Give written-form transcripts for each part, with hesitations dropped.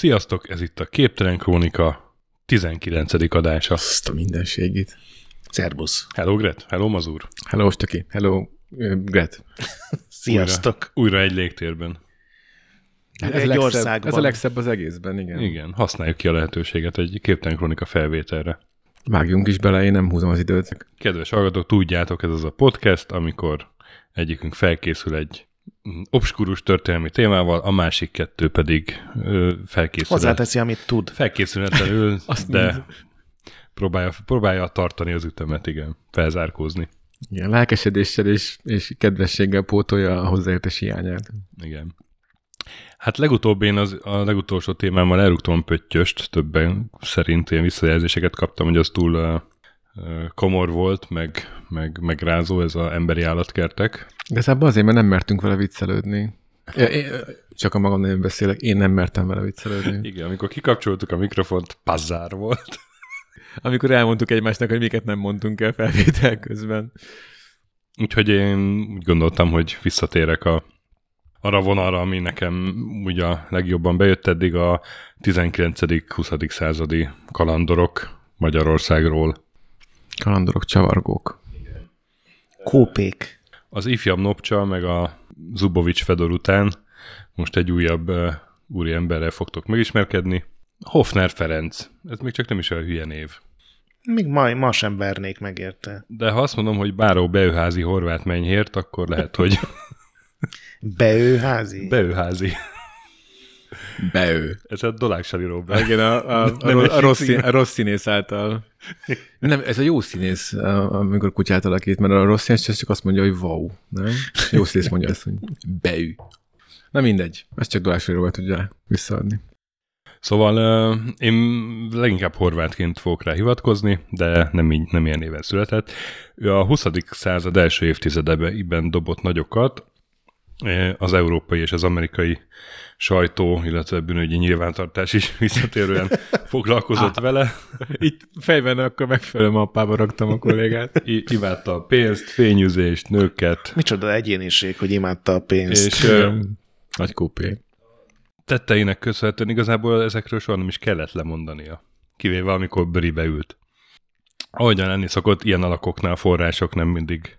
Sziasztok, ez itt a Képtelen Krónika 19. adása. Azt a mindenségét. Szerbusz. Hello, Gret. Hello, Mazur. Hello, Ostaki. Hello, Gret. Sziasztok. Újra egy légtérben. Hát ez, egy országban. Ez a legszebb az egészben, igen. Igen, használjuk ki a lehetőséget egy Képtelen Krónika felvételre. Vágjunk is bele, én nem húzom az időt. Kedves hallgatók, tudjátok, ez az a podcast, amikor egyikünk felkészül egy obskurus történelmi témával, a másik kettő pedig felkészül. Hozzáteszi, amit tud. Felkészületlenül, de próbálja tartani az ütemet, igen, felzárkózni. Igen, lelkesedéssel és kedvességgel pótolja a hozzáértés hiányát. Igen. Hát legutóbb én a legutolsó témámmal elrúgtam a pöttyöst, többen szerint én visszajelzéseket kaptam, hogy az túl komor volt, meg rázó ez az emberi állatkertek. Igazából azért, mert nem mertünk vele viccelődni. Csak a magam nevében beszélek, én nem mertem vele viccelődni. Igen, amikor kikapcsoltuk a mikrofont, pazár volt. Amikor elmondtuk egymásnak, hogy miket nem mondtunk el felvétel közben. Úgyhogy én úgy gondoltam, hogy visszatérek arra vonalra, ami nekem ugye a legjobban bejött eddig, a 19.-20. századi kalandorok Magyarországról. Kalandorok, csavargók. Igen. Kópék. Az ifjabb Nopcsa, meg a Zubovics Fedor után most egy újabb úri emberrel fogtok megismerkedni. Hoffner Ferenc. Ez még csak nem is olyan hülye név. Még ma sem vernék meg érte. De ha azt mondom, hogy báró Beöházi Horváth Menyhért, akkor lehet, hogy... Beöházi? Beöházi. Beő. Ez a Dolágsali Róbert. Igen, a rossz színész által. Nem, ez a jó színész, amikor kutyát alakít, mert a rossz színész csak azt mondja, hogy wow, nem? Jó színész mondja ezt, hogy beő. Na mindegy, ezt csak Dolágsali Róbert tudja visszaadni. Szóval én leginkább horvátként fogok rá hivatkozni, de nem ilyen néven született. Ő a 20. század első évtizedeben dobott nagyokat, az európai és az amerikai sajtó, illetve bűnügyi nyilvántartás is visszatérően foglalkozott vele. Itt fejben akkor megfelelő mappába raktam a kollégát. Imádta a pénzt, fényűzést, nőket. Micsoda egyéniség, hogy imádta a pénzt. És nagy kópé. Tetteinek köszönhetően igazából ezekről soha nem is kellett lemondania. Kivéve, amikor bőribe ült. Ahogyan lenni szokott, ilyen alakoknál források nem mindig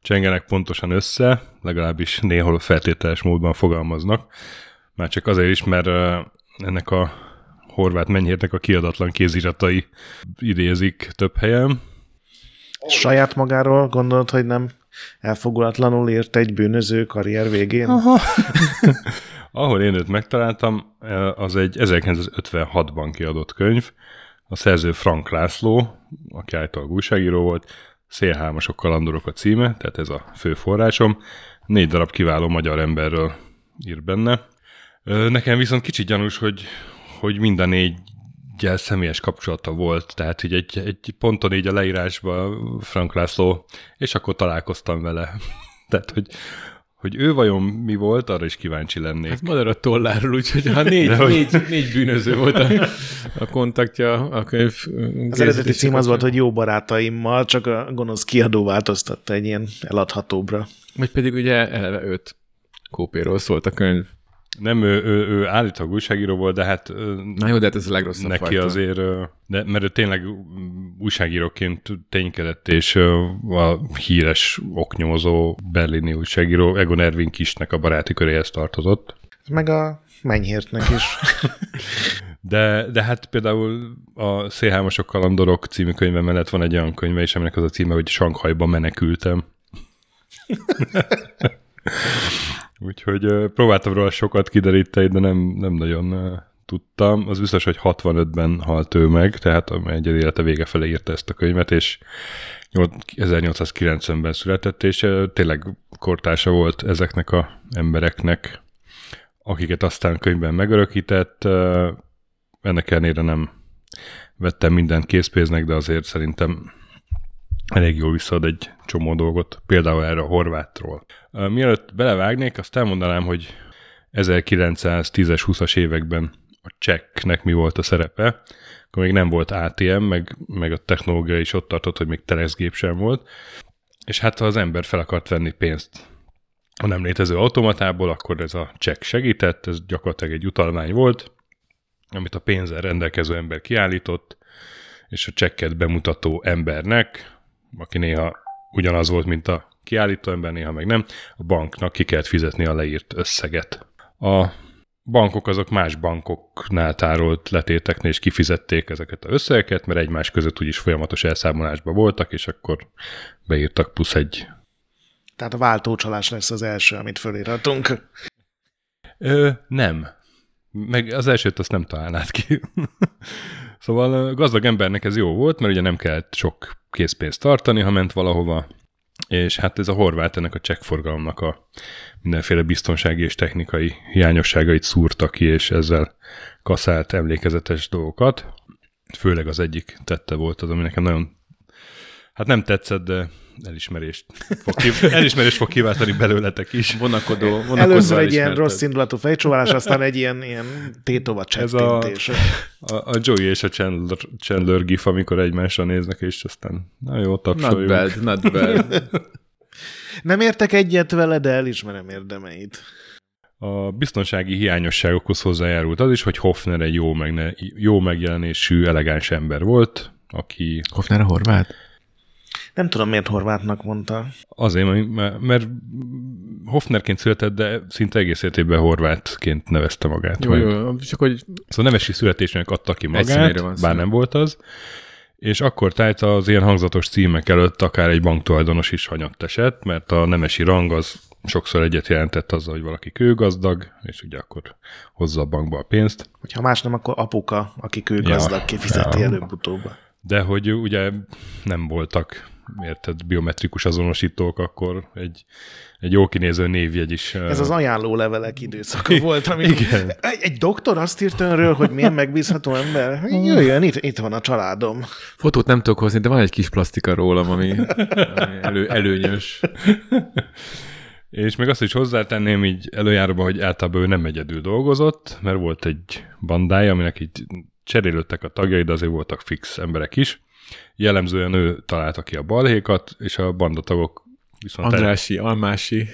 csengenek pontosan össze, legalábbis néhol feltételes módban fogalmaznak. Már csak azért is, mert ennek a Horváth Menyhértnek a kiadatlan kéziratai idézik több helyen. Saját magáról gondolod, hogy nem elfogulatlanul írt egy bűnöző karrier végén? Aha. Ahol én őt megtaláltam, az egy 1956-ban kiadott könyv. A szerző Frank László, aki által újságíró volt, Szélhámosok kalandorok a címe, tehát ez a fő forrásom. 4 darab kiváló magyar emberről ír benne. Nekem viszont kicsit gyanús, hogy mind a 4-gyel személyes kapcsolata volt, tehát így egy ponton így a leírásban Frank László, és akkor találkoztam vele. Tehát, hogy ő vajon mi volt, arra is kíváncsi lennék. Hát madár a tolláról, úgyhogy ha négy bűnöző volt a kontaktja a könyv. Az eredeti cím az volt, hogy jó barátaimmal, csak a gonosz kiadó változtatta egy ilyen eladhatóbbra. Vagy pedig ugye eleve 5 kópéról szólt a könyv. Nem, ő állítólag újságíró volt, de hát... Na jó, de hát ez a legrosszabb neki fajta. Azért, de, mert ő tényleg újságíróként ténykedett, és a híres oknyomozó berlini újságíró Egon Ervin Kisnek a baráti köréhez tartozott. Meg a Menyhértnek is. De hát például a Szélhámosok kalandorok című könyve mellett van egy olyan könyve is, aminek az a címe, hogy Sanghajba menekültem. Úgyhogy próbáltam róla sokat kideríteni, de nem nagyon tudtam. Az biztos, hogy 65-ben halt ő meg, tehát egy élete vége felé írta ezt a könyvet, és 1890-ben született, és tényleg kortársa volt ezeknek az embereknek, akiket aztán könyvben megörökített. Ennek ellenére nem vettem mindent készpénznek, de azért szerintem elég jól visszaad egy csomó dolgot, például erre a Horvátról. Mielőtt belevágnék, azt elmondanám, hogy 1910-es, 20-as években a csekknek mi volt a szerepe. Akkor még nem volt ATM, meg a technológia is ott tartott, hogy még telexgép sem volt. És hát ha az ember fel akart venni pénzt a nem létező automatából, akkor ez a csekk segített, ez gyakorlatilag egy utalvány volt, amit a pénzzel rendelkező ember kiállított, és a csekket bemutató embernek, aki néha ugyanaz volt, mint a kiállító ember, néha meg nem, a banknak ki kellett fizetni a leírt összeget. A bankok azok más bankoknál tárolt letéteknél is kifizették ezeket az összegeket, mert egymás között úgyis folyamatos elszámolásban voltak, és akkor beírtak plusz egy. Tehát a váltócsalás lesz az első, amit fölírhatunk. Nem. Meg az elsőt azt nem találnád ki. Szóval a gazdag embernek ez jó volt, mert ugye nem kellett sok készpénzt tartani, ha ment valahova, és hát ez a horvát ennek a csekkforgalomnak a mindenféle biztonsági és technikai hiányosságait szúrta ki, és ezzel kaszált emlékezetes dolgokat. Főleg az egyik tette volt az, ami nekem nagyon, hát nem tetszett, de elismerést fog kiváltani belőletek is. Vonakodó először egy ilyen rossz indulatú fejcsóválás, aztán egy ilyen tétova csettintés. A Joey és a Chandler gif, amikor egymásra néznek, és aztán na jó, tapsoljuk. Not bad. Nem értek egyet vele, de elismerem érdemeit. A biztonsági hiányosságokhoz hozzájárult az is, hogy Hoffner egy jó megjelenésű, elegáns ember volt, aki... Hoffner a horvát? Nem tudom, miért horvátnak mondta. Azért, mert Hoffnerként született, de szinte egész életében horvátként nevezte magát. Jó, csak hogy... Szóval nemesi születésének adta ki magát, bár nem volt az, és akkor tájt az ilyen hangzatos címek előtt akár egy banktulajdonos is hanyatt esett, mert a nemesi rang az sokszor egyet jelentett azzal, hogy valaki kőgazdag, és ugye akkor hozza a bankba a pénzt. Ha más nem, akkor apuka, aki kőgazdag, kifizeti előbb-utóbb. De hogy ugye nem voltak, érted, biometrikus azonosítók, akkor egy jó kinéző névjegy is... Ez az ajánlólevelek időszaka volt, amikor egy doktor azt írt önről, hogy milyen megbízható ember. Jöjjön, itt van a családom. Fotót nem tudok hozni, de van egy kis plastika rólam, ami előnyös. És még azt is hozzátenném így előjáróba, hogy általában ő nem egyedül dolgozott, mert volt egy bandája, aminek így cserélődtek a tagjai, de azért voltak fix emberek is. Jellemzően ő találta ki a balhékat, és a bandatagok viszont... Andrássy, Almássy.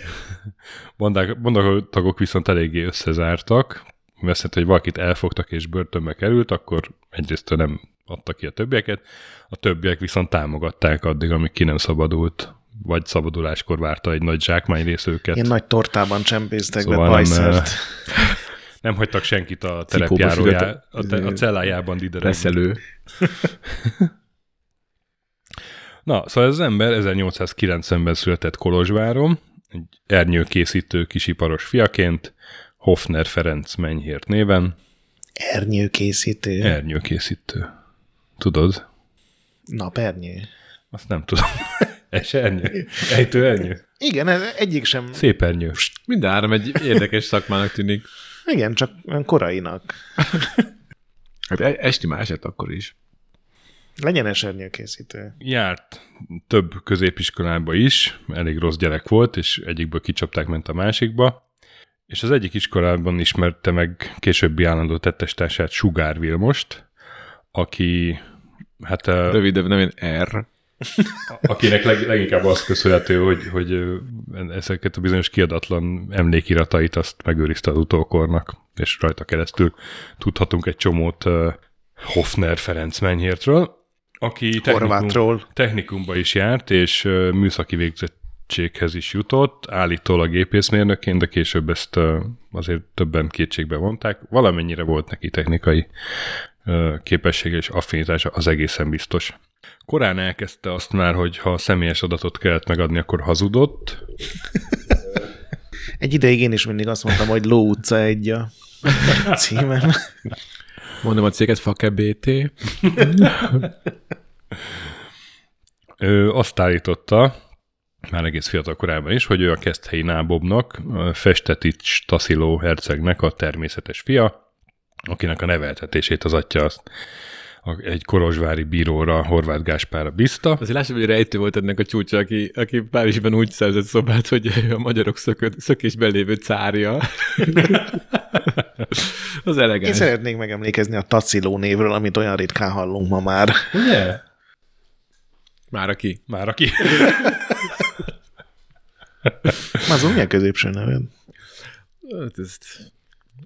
Bandatagok viszont eléggé összezártak. Veszett, hogy valakit elfogtak és börtönbe került, akkor egyrészt nem adta ki a többieket. A többiek viszont támogatták addig, amíg ki nem szabadult, vagy szabaduláskor várta egy nagy zsákmányrész őket. Ilyen nagy tortában csempésztek be bajszert. Nem hagytak senkit a terepjárójában, a cellájában dideregni. Na, szóval ez az ember 1890-ben született Kolozsváron, egy ernyőkészítő kisiparos fiaként, Hoffner Ferenc Menyhért néven. Ernyőkészítő? Ernyőkészítő. Tudod? Napernyő. Azt nem tudom. Esernyő? Ejtőernyő? Igen, ez egyik sem. Szép ernyő. Mindhárom egy érdekes szakmának tűnik. Igen, csak korainak. Hát esti mását akkor is. Legyen esernyőkészítő. Járt több középiskolába is, elég rossz gyerek volt, és egyikből kicsapták, ment a másikba. És az egyik iskolában ismerte meg későbbi állandó tettestársát, Sugar Vilmost, aki... Hát, rövidebb nevén R. Akinek leginkább azt köszönhető, hogy ezeket a bizonyos kiadatlan emlékiratait azt megőrizte az utókornak, és rajta keresztül tudhatunk egy csomót Hoffner Ferenc Menyhértről, aki technikumba is járt, és műszaki végzettséghez is jutott, állítólag gépészmérnökként, de később ezt azért többen kétségbe vonták. Valamennyire volt neki technikai képessége és affinitása, az egészen biztos. Korán elkezdte azt már, hogy ha személyes adatot kellett megadni, akkor hazudott. Egy ideig én is mindig azt mondtam, hogy Ló utca 1 a címem. Mondom a céget, Fake BT. Ő azt állította, már egész fiatal korában is, hogy ő a keszthelyi nábobnak, Festetics Tasziló hercegnek a természetes fia, akinek a neveltetését az atya azt egy kolozsvári bíróra, Horváth Gáspárra bízta. Azért lássuk, hogy rejtő volt ennek a csúcsa, aki Párizsban úgy szerzett szobát, hogy a magyarok szökésben lévő cárja. Az elegáns. Én szeretnék megemlékezni a Tasziló névről, amit olyan ritkán hallunk ma már. Ugye? Már aki. Már azon mi a középső neved? Hát ezt...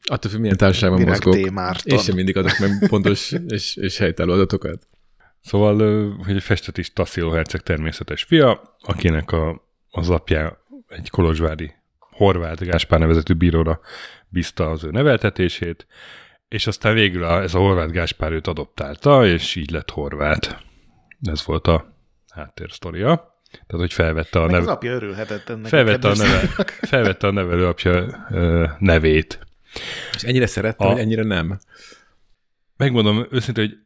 Attól függ, milyen társaságban mozgok. És sem mindig adok meg pontos és helytálló adatokat. Szóval, hogy Festetics Tasziló herceg természetes fia, akinek az apja egy kolozsvári Horváth Gáspár nevezetű bíróra bízta az ő neveltetését, és aztán végül ez a Horváth Gáspár őt adoptálta, és így lett Horváth. Ez volt a háttérsztoria. Tehát, hogy felvette a nevelő... apja örülhetett ennek. Felvette a nevelő apja nevét. És ennyire szerettem, hogy ennyire nem. Megmondom őszintén, hogy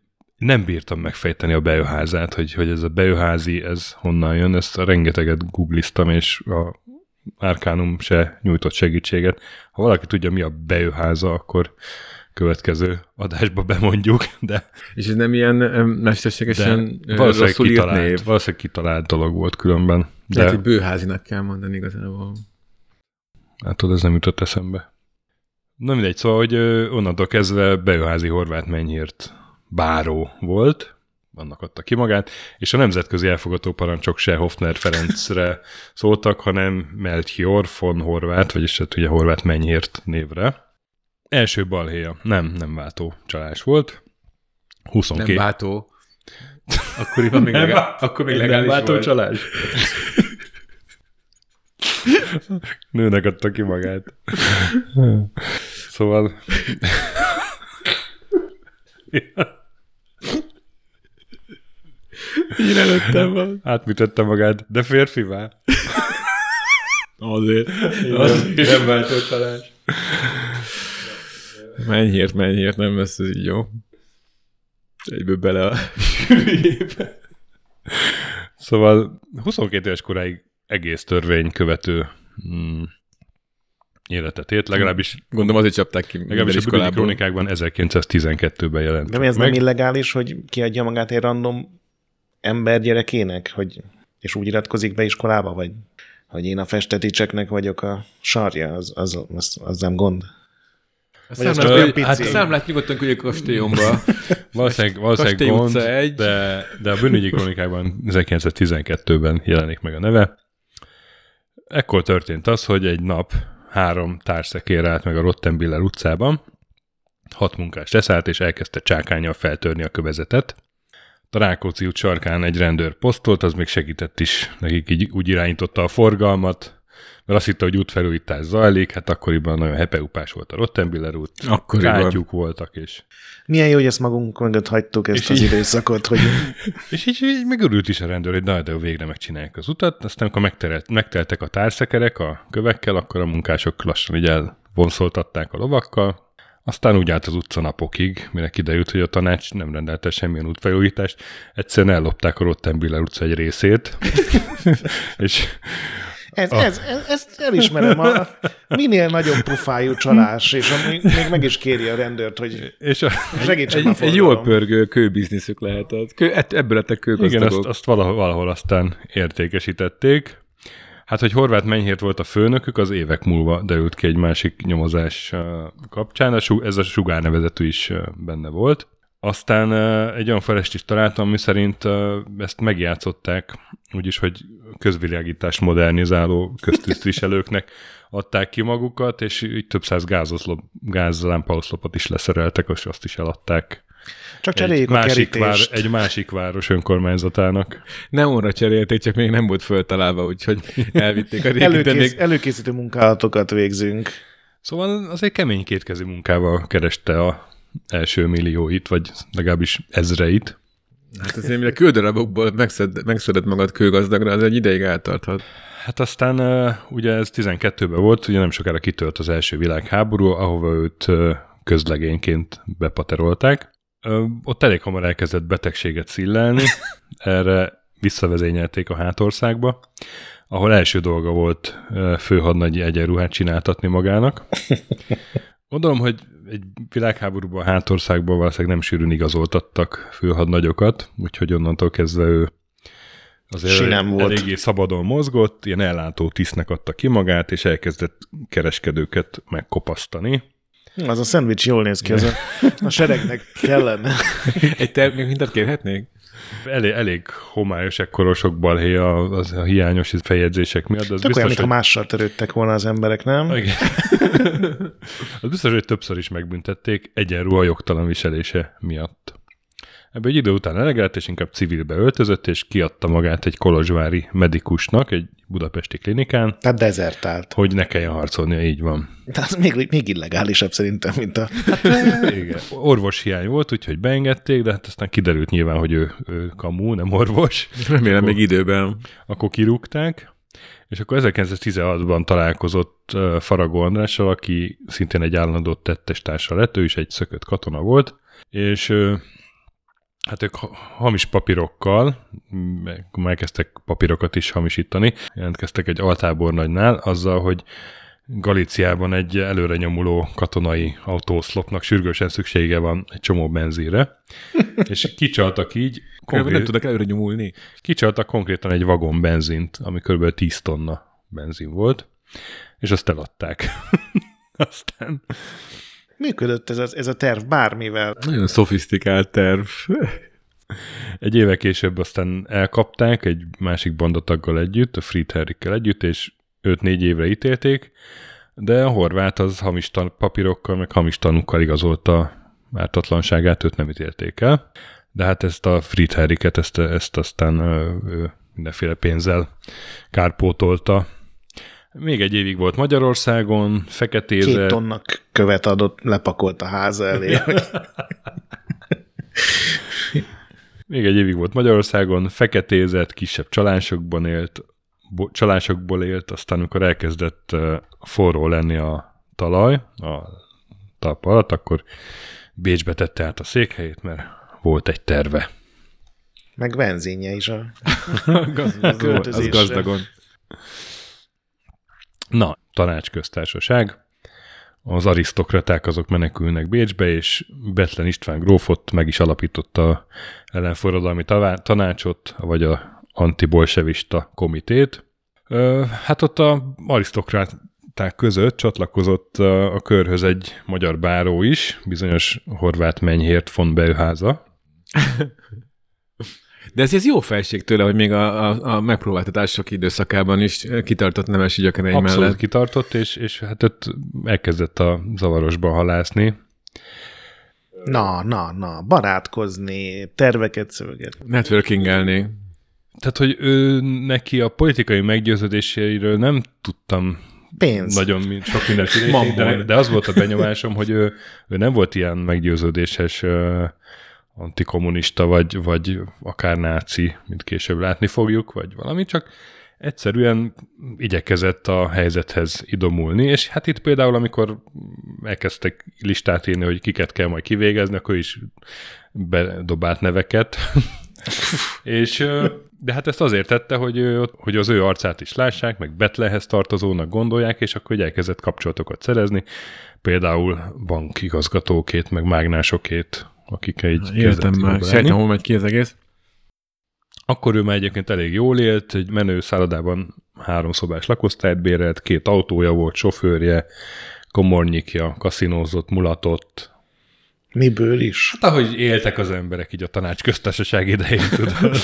nem bírtam megfejteni a Beöházát, hogy ez a Beöházi, ez honnan jön, ezt rengeteget googliztam, és a Arcanum se nyújtott segítséget. Ha valaki tudja, mi a Beöháza, akkor következő adásba bemondjuk. De... És ez nem ilyen mesterségesen rosszul írt név? Valószínűleg kitalált dolog volt különben. De... lehet, hogy Bőházinak kell mondani igazából. Hát tudod, ez nem jutott eszembe. Na mindegy, szóval, hogy onnantól kezdve Beöházi Horváth Menyhért báró volt, annak adta ki magát, és a nemzetközi elfogadó parancsok se Hoffner Ferencre szóltak, hanem Melchior von Horváth, vagyis hát ugye Horváth Menyhért névre. Első balhéja. Nem váltó csalás volt. 22. Nem váltó. Akkoriban még legális nem váltó volt. Csalás. Nőnek adta ki magát. Szóval... Én előttem van. Átműtötte magát, de férfivá. Azért nem váltó csalás. Menyhért, nem lesz ez így jó. Egyből bele a sűrűjébe. Szóval 22 éves koráig egész törvény követő életet élt, legalábbis... Gondolom azért csapták ki. Legalábbis a Bügyi Krónikákban 1912-ben jelent. De mi ez meg. Nem illegális, hogy kiadja magát egy random ember gyerekének, hogy, és úgy iratkozik be iskolába, vagy hogy én a Festeticseknek vagyok a sarja, az nem gond. Számlát nyugodtan küldjük a kastélyomba. Valószínűleg gond, de a Bűnügyi Krónikákban 1912-ben jelenik meg a neve. Ekkor történt az, hogy egy nap 3 társszekér állt meg a Rottenbiller utcában, 6 munkás leszállt, és elkezdte csákánnyal feltörni a kövezetet. A Rákóczi út sarkán egy rendőr posztolt, az még segített is, nekik így úgy irányította a forgalmat, mert azt hitte, hogy útfelújítás zajlik, hát akkoriban nagyon hepeupás volt a Rottenbiller út, kátyúk voltak, és... Milyen jó, hogy ezt magunk mögött hagytuk, ezt az időszakot, hogy... És így meg örült is a rendőr, hogy na, de végre megcsinálják az utat, aztán amikor megteltek a társzekerek a kövekkel, akkor a munkások lassan így elvonszoltatták a lovakkal, aztán úgy állt az utca napokig, mire kiderült, hogy a tanács nem rendelte semmilyen útfelújítást, egyszerűen ellopták a Rottenbiller utca egy részét, és... Ezt elismerem, a minél nagyobb pufájú csalás, és még meg is kéri a rendőrt, hogy segítsen a forgalom. Egy jól pörgő kőbizniszük lehetett. Ebből lettek kőgazdagok. Igen, azt valahol aztán értékesítették. Hát, hogy Horváth Menyhért volt a főnökük, az évek múlva derült ki egy másik nyomozás kapcsán. Ez a Sugar nevezetű is benne volt. Aztán egy olyan felest is találtam, miszerint ezt megjátszották, úgyis, hogy közvilágítást modernizáló köztisztviselőknek adták ki magukat, és így több száz gázlámpaoszlopot is leszereltek, és azt is eladták. Csak cseréljük a kerítést. Egy másik város önkormányzatának. Neonra cserélték, csak még nem volt föltalálva, úgyhogy elvitték a régi. Előkészítő munkálatokat végzünk. Szóval azért kemény kétkezi munkával kereste a első millióit, vagy legalábbis ezreit. Hát azért, mire kődarabokból megszedett magad kőgazdagra, az egy ideig eltarthat. Hát aztán ugye ez 12-ben volt, ugye nem sokára kitört az első világháború, ahova őt közlegényként bepaterolták. Ott elég hamar elkezdett betegséget szillelni, erre visszavezényelték a hátországba, ahol első dolga volt főhadnagyi egyenruhát csináltatni magának. Gondolom, hogy egy világháborúban, hátországban valószínűleg nem sűrűn igazoltattak főhadnagyokat, úgyhogy onnantól kezdve ő azért eléggé szabadon mozgott, ilyen ellátó tisztnek adta ki magát, és elkezdett kereskedőket megkopasztani. Az a szendvics jól néz ki, a seregnek kellene. Egy termék mindent kérhetnénk? Elég homályos ekkorosok balhé a hiányos feljegyzések miatt. Az biztos, olyan, hogy... ha mással törődtek volna az emberek, nem? Igen. Az biztos, hogy többször is megbüntették egyenruha jogtalan viselése miatt. Ebből egy idő után elegelt, és inkább civilbe öltözött, és kiadta magát egy kolozsvári medikusnak, egy budapesti klinikán. Tehát dezertált. Hogy ne kelljen harcolnia, így van. De az még illegálisabb szerintem, mint a... Igen. Orvos hiány volt, úgyhogy beengedték, de hát aztán kiderült nyilván, hogy ő kamú, nem orvos. Remélem még időben. Akkor kirúgták. És akkor 1916-ban találkozott Faragó Andrással, aki szintén egy állandó tettestársa lett, ő is egy szökött katona volt, és... Hát ők hamis papírokkal, elkezdtek papírokat is hamisítani, jelentkeztek egy altábornagynál azzal, hogy Galíciában egy előre nyomuló katonai autószlopnak sürgősen szüksége van egy csomó benzinre, és kicsaltak így... Nem tudnak előre nyomulni. Kicsaltak konkrétan egy vagon benzint, ami kb. 10 tonna benzin volt, és azt eladták. Aztán... Működött ez a terv bármivel. Nagyon szofisztikált terv. Egy éve később aztán elkapták egy másik bandataggal együtt, a Friedherikkel együtt, és őt 4 évre ítélték, de a Horváth az hamis papírokkal, meg hamis tanúkkal igazolta ártatlanságát, őt nem ítélték el. De hát ezt a Friedheriket, ezt aztán mindenféle pénzzel kárpótolta. Még 1 évig volt Magyarországon, feketézett. 2 tonnak követ adott, lepakolt a háza elé. Még 1 évig volt Magyarországon, feketézett, kisebb csalásokból élt, aztán amikor elkezdett forró lenni a talaj, a talp alatt, akkor Bécsbe tette át a székhelyét, mert volt egy terve. Meg benzinje is a költözésre. Az gazdagon. Na, tanácsköztársaság. Az arisztokraták azok menekülnek Bécsbe, és Bethlen István grófot meg is alapította ellenforradalmi tanácsot, vagy a antibolsevista komitét. Hát ott a arisztokraták között csatlakozott a körhöz egy magyar báró is, bizonyos Horváth Menyhért von Beöháza. De ez jó felség tőle, hogy még a megpróbáltatások időszakában is kitartott Nemesi Gyökereim mellett. Abszolút kitartott, és hát ott elkezdett a zavarosban halászni. Na, barátkozni, terveket szövögetni. Networkingelni. Tehát, hogy ő neki a politikai meggyőződéséről nem tudtam pénz. Nagyon sok mindent idézni, de az volt a benyomásom, hogy ő nem volt ilyen meggyőződéses... antikommunista, vagy akár náci, mint később látni fogjuk, vagy valami, csak egyszerűen igyekezett a helyzethez idomulni, és hát itt például, amikor elkezdtek listát írni, hogy kiket kell majd kivégezni, akkor is bedobált neveket, és... De hát ezt azért tette, hogy az ő arcát is lássák, meg Betlenhez tartozónak gondolják, és akkor elkezdett kapcsolatokat szerezni, például bankigazgatókét, meg mágnásokét, akik így kezdett már. Sejtem, hol megy ki az egész. Akkor ő már egyébként elég jól élt, egy menő szállodában 3 szobás lakosztályt bérelt, 2 autója volt, sofőrje, komornyikja, kaszinózott, mulatott. Miből is? Hát ahogy éltek az emberek így a tanácsköztársaság idején, tudod.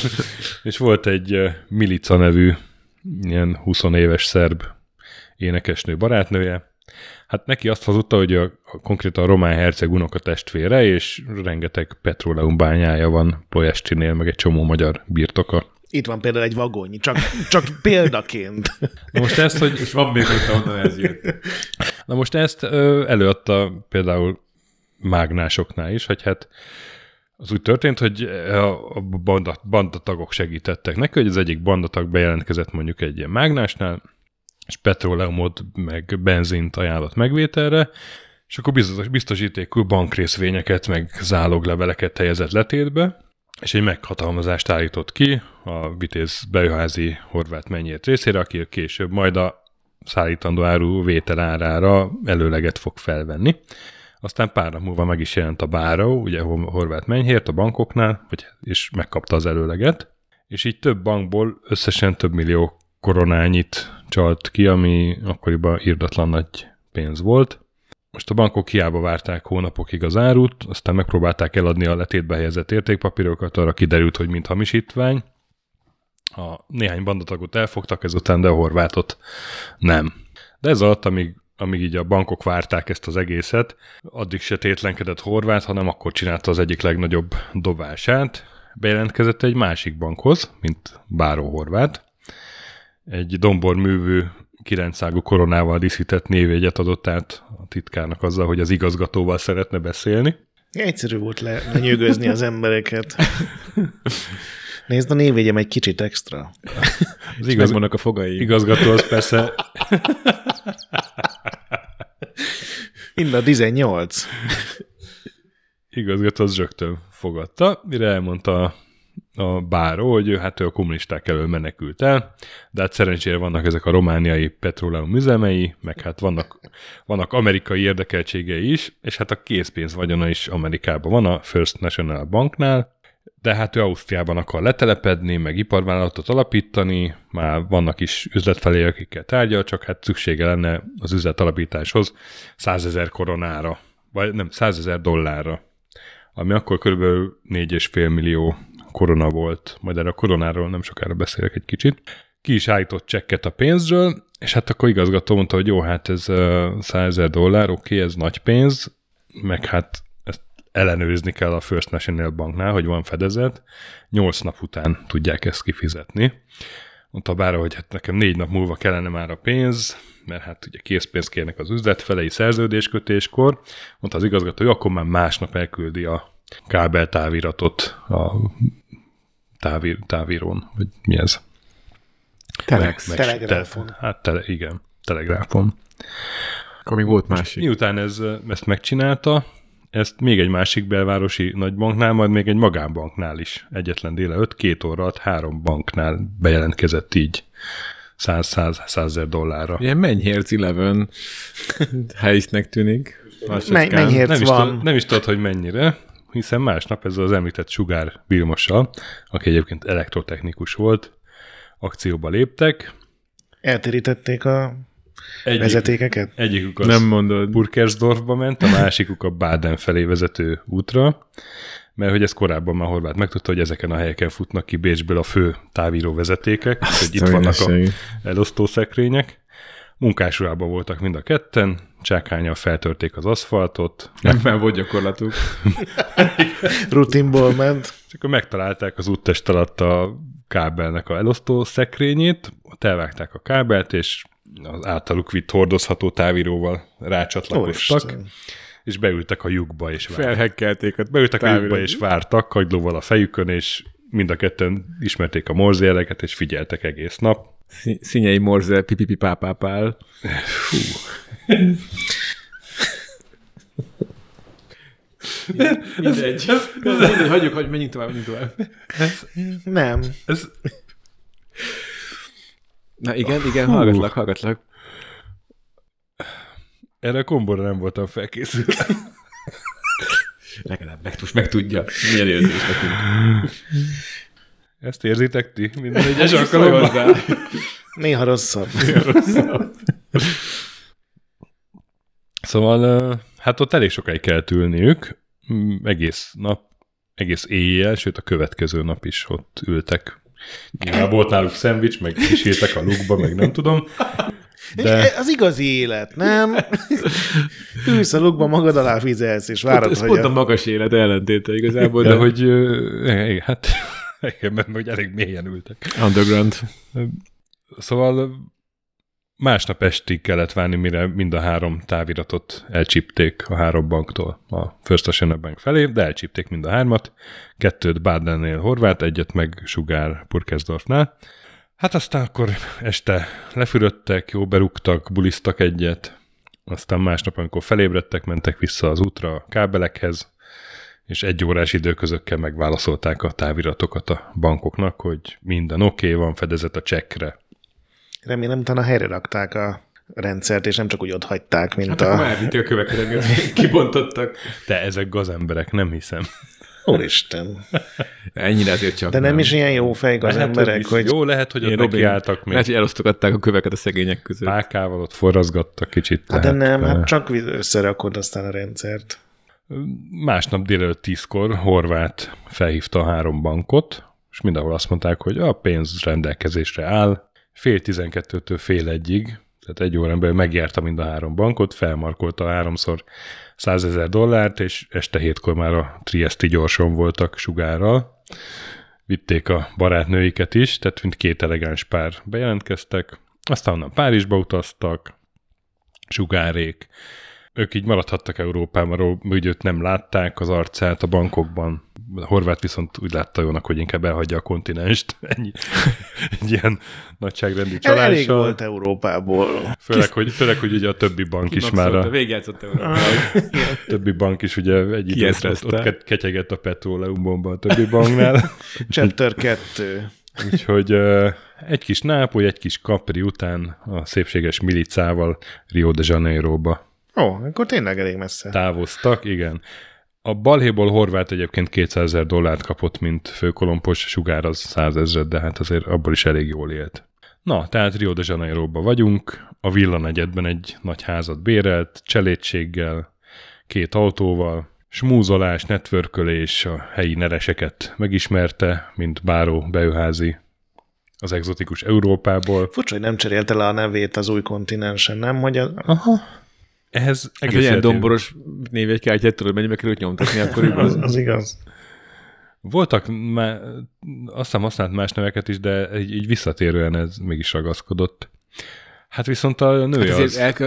És volt egy Milica nevű, ilyen 20 éves szerb énekesnő barátnője. Hát neki azt hazudta, hogy konkrétan a román herceg unoka testvére, és rengeteg petróleum-bányája van Ploieštinél, meg egy csomó magyar birtoka. Itt van például egy vagónyi, csak példaként. Na most ezt, hogy... És van még ott, ahonnan ez jött. Na most ezt előadta például mágnásoknál is, hogy hát az úgy történt, hogy a bandatagok segítettek neki, hogy az egyik bandatag bejelentkezett mondjuk egy ilyen mágnásnál, és petróleumot, meg benzint ajánlott megvételre, és akkor biztosítékű bankrészvényeket, meg zálogleveleket helyezett letétbe, és egy meghatalmazást állított ki a vitéz Beöházi Horváth Menyhért részére, aki később majd a szállítandó áru vételárára előleget fog felvenni. Aztán pár nap múlva meg is jelent a báró, ugye Horváth Menyhért a bankoknál, és megkapta az előleget, és így több bankból összesen több millió koronányit csalt ki, ami akkoriban irdatlan nagy pénz volt. Most a bankok hiába várták hónapokig az árut, aztán megpróbálták eladni a letétbe helyezett értékpapírokat, arra kiderült, hogy mint hamisítvány. A néhány bandatagot elfogtak ezután, de a Horváthot nem. De ez alatt, amíg így a bankok várták ezt az egészet, addig se tétlenkedett Horváth, hanem akkor csinálta az egyik legnagyobb dobását. Bejelentkezett egy másik bankhoz, mint Báró Horváth. Egy domborművű 9 ágú koronával díszített névjegyet adott át a titkárnak azzal, hogy az igazgatóval szeretne beszélni. Egyszerű volt lenyűgözni az embereket. Nézd, a névjegyem egy kicsit extra. Az megvannak a fogai. Igazgató az persze... Innen a 18. Igazgató az rögtön fogadta, mire elmondta a Báró, hogy ő a kommunisták elől menekült el, de hát szerencsére vannak ezek a romániai petróleum üzemei, meg hát vannak amerikai érdekeltségei is, és hát a készpénz vagyona is Amerikában van, a First National Banknál, de hát ő Ausztriában akar letelepedni, meg iparvállalatot alapítani, már vannak is üzletfelé, akikkel tárgyal, csak hát szüksége lenne az üzletalapításhoz 100 000 koronára, vagy nem, 100 000 dollárra, ami akkor körülbelül 4,5 millió korona volt, majd erre a koronáról nem sokára beszélek egy kicsit. Ki is állított csekket a pénzről, és hát akkor igazgató mondta, hogy jó, hát ez 100 000 dollár, oké, ez nagy pénz, meg hát ezt ellenőrizni kell a First National Banknál, hogy van fedezet, 8 nap után tudják ezt kifizetni. Mondta Báró, hogy hát nekem 4 nap múlva kellene már a pénz, mert hát ugye készpénzt kérnek az üzletfelei szerződéskötéskor, mondta az igazgató, hogy akkor már másnap elküldi a kábeltáviratot a távíron, vagy mi ez? Telegráfon. Igen, telegráfon. Akkor még volt másik. Miután ezt megcsinálta, ezt még egy másik belvárosi nagybanknál, majd még egy magánbanknál is egyetlen délelőtt, 2 óra alatt 3 banknál bejelentkezett így 100 000 dollárra. Ilyen Menyhért 11 helysznek tűnik. Menyhért van. Nem is tudod, hogy mennyire, hiszen másnap ezzel az említett Sugar Vilmossal, aki egyébként elektrotechnikus volt, akcióba léptek. Eltérítették a vezetékeket? Egyikük az Burkersdorfba ment, a másikuk a Baden felé vezető útra, mert hogy ez korábban már Horváth megtudta, hogy ezeken a helyeken futnak ki Bécsből a fő távíró vezetékek, hogy itt vannak az elosztószekrények. Munkásurában voltak mind a ketten, csákánnyal feltörték az aszfaltot. Nem volt gyakorlatuk. Rutinból ment. És akkor megtalálták az úttest alatt a kábelnek a elosztó szekrényét, ott elvágták a kábelt, és az általuk vitt hordozható távíróval rácsatlakoztak, és beültek a lyukba, és vártak. Felhekkelték a távírót. Beültek a lyukba, és vártak kagylóval a fejükön, és mind a ketten ismerték a morzjeleket, és figyeltek egész nap. Színyei Morze, pipipipápápál. Hú. Mindegy. Hagyjuk, menjünk tovább. Nem. Na igen, hallgatlak. Erre a kombora nem voltam felkészülve. Legalább megtudja. Milyen érzést nekünk. Ezt érzitek ti? Minden egyes alkalommal. Néha rosszabb. Szóval, hát ott elég sokáig kellett ülniük. Egész nap, egész éjjel, sőt a következő nap is ott ültek. Nyilván volt náluk szendvics, meg kísértek a lukba, meg nem tudom. De... az igazi élet, nem? Ülsz a lukba, magad alá fizelsz, és várod, hogy... Ez pont a magas élet ellentéte igazából. De hogy... hát... Igen, mert ugye elég mélyen ültek. Underground. Szóval másnap estig kellett várni, mire mind a 3 táviratot elcsípték a 3 banktól a First National Bank felé, de elcsípték mind a 3-at, 2-t Badennél Horváth, 1-et meg Sugar Burkersdorfnál. Hát aztán akkor este lefürödtek, jó berúgtak, bulisztak egyet, aztán másnap, amikor felébredtek, mentek vissza az útra a kábelekhez, és 1 órás időközökkel megválaszolták a táviratokat a bankoknak, hogy minden oké, van fedezet a csekkre. Remélem, utána helyre rakták a rendszert, és nem csak úgy ott hagyták, mint hát a... Hát akkor már elvittél a köveket, kibontottak. De ezek gazemberek, nem hiszem. Úristen. Ennyire azért csak. De nem is ilyen jó fejek az emberek, hogy... Jó, lehet, hogy ott nekiálltak még. Lehet, hogy elosztogatták a köveket a szegények között. Pákával ott forrazgattak kicsit. Hát de nem, hát csak összerakod aztán a rendszert. Másnap délelőtt 10-kor Horváth felhívta a 3 bankot, és mindenhol azt mondták, hogy a pénz rendelkezésre áll, 10:30-től 10:30-ig, tehát 1 órán belül megjárta mind a 3 bankot, felmarkolta 3-szor $100,000, és este 7-kor már a trieszti gyorson voltak Sugárral. Vitték a barátnőiket is, tehát mint 2 elegáns pár bejelentkeztek, aztán onnan Párizsba utaztak, Sugárék. Ők így maradhattak Európában, úgy őt nem látták az arcát a bankokban. A Horváth viszont úgy látta jónak, hogy inkább elhagyja a kontinenst. Ennyi. Egy ilyen nagyságrendi csalással. Elég volt Európából. Főleg, hogy ugye a többi bank is már a... Végjátszott Európában. A többi bank is ugye egy időt ott ketyegett a petróleumban a többi banknál. Chapter 2. Úgyhogy egy kis Nápoly, egy kis Capri után a szépséges Milicával Rio de Janeiroba. Ó, akkor tényleg elég messze. Távoztak, igen. A balhéból Horváth egyébként $200,000 kapott, mint főkolompos, Sugár az 100,000, de hát azért abból is elég jól élt. Na, tehát Rio de Janeiroban vagyunk, a villanegyedben egy nagy házat bérelt, cselédséggel, 2 autóval, smúzolás, networkölés, a helyi nereseket megismerte, mint Báró Beöházi az egzotikus Európából. Furcsa, hogy nem cserélte le a nevét az új kontinensen, nem? Hogy az... Aha. Ehhez egész ilyen domboros névjegykártyát tudod mennyibe került nyomtatni, akkor az igaz. Voltak, azt hiszem használt más neveket is, de így visszatérően ez mégis ragaszkodott. Hát viszont a nője hát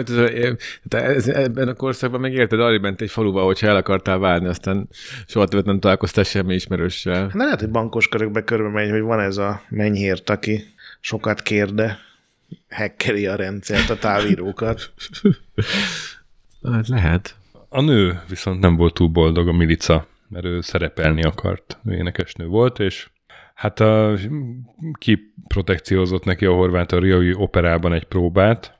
az... Ebben a korszakban megérted, arra bent egy faluba, hogyha el akartál válni, aztán soha többet nem találkoztál semmi ismerőssel. Hát lehet, hogy bankos körökbe körbe megy, hogy van ez a Menyhért, aki sokat kér, de hackeri a rendszert, a távírókat. Hát lehet. A nő viszont nem volt túl boldog, a Milica, mert ő szerepelni akart. Ő énekesnő volt, és hát kiprotekciózott neki a Horváth a riói operában egy próbát,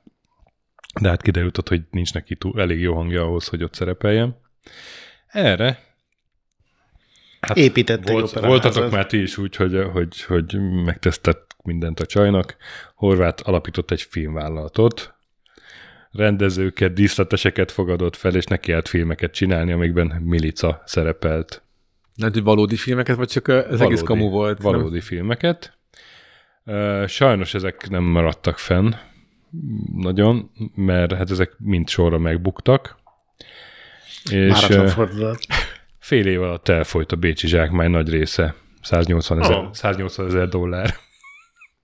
de hát kiderült ott, hogy nincs neki elég jó hangja ahhoz, hogy ott szerepeljen. Erre hát épített egy operaházat. Voltatok már ti is úgy, hogy megtesztett mindent a csajnak. Horváth alapított egy filmvállalatot, rendezőket, díszleteseket fogadott fel, és neki állt filmeket csinálni, amikben Milica szerepelt. Nem, hogy valódi filmeket, vagy csak az egész kamu volt? Valódi nem? Filmeket. Sajnos ezek nem maradtak fenn nagyon, mert hát ezek mind sorra megbuktak. Máratlan fordulat. Fél év alatt elfolyt a bécsi zsákmány nagy része. $180,000.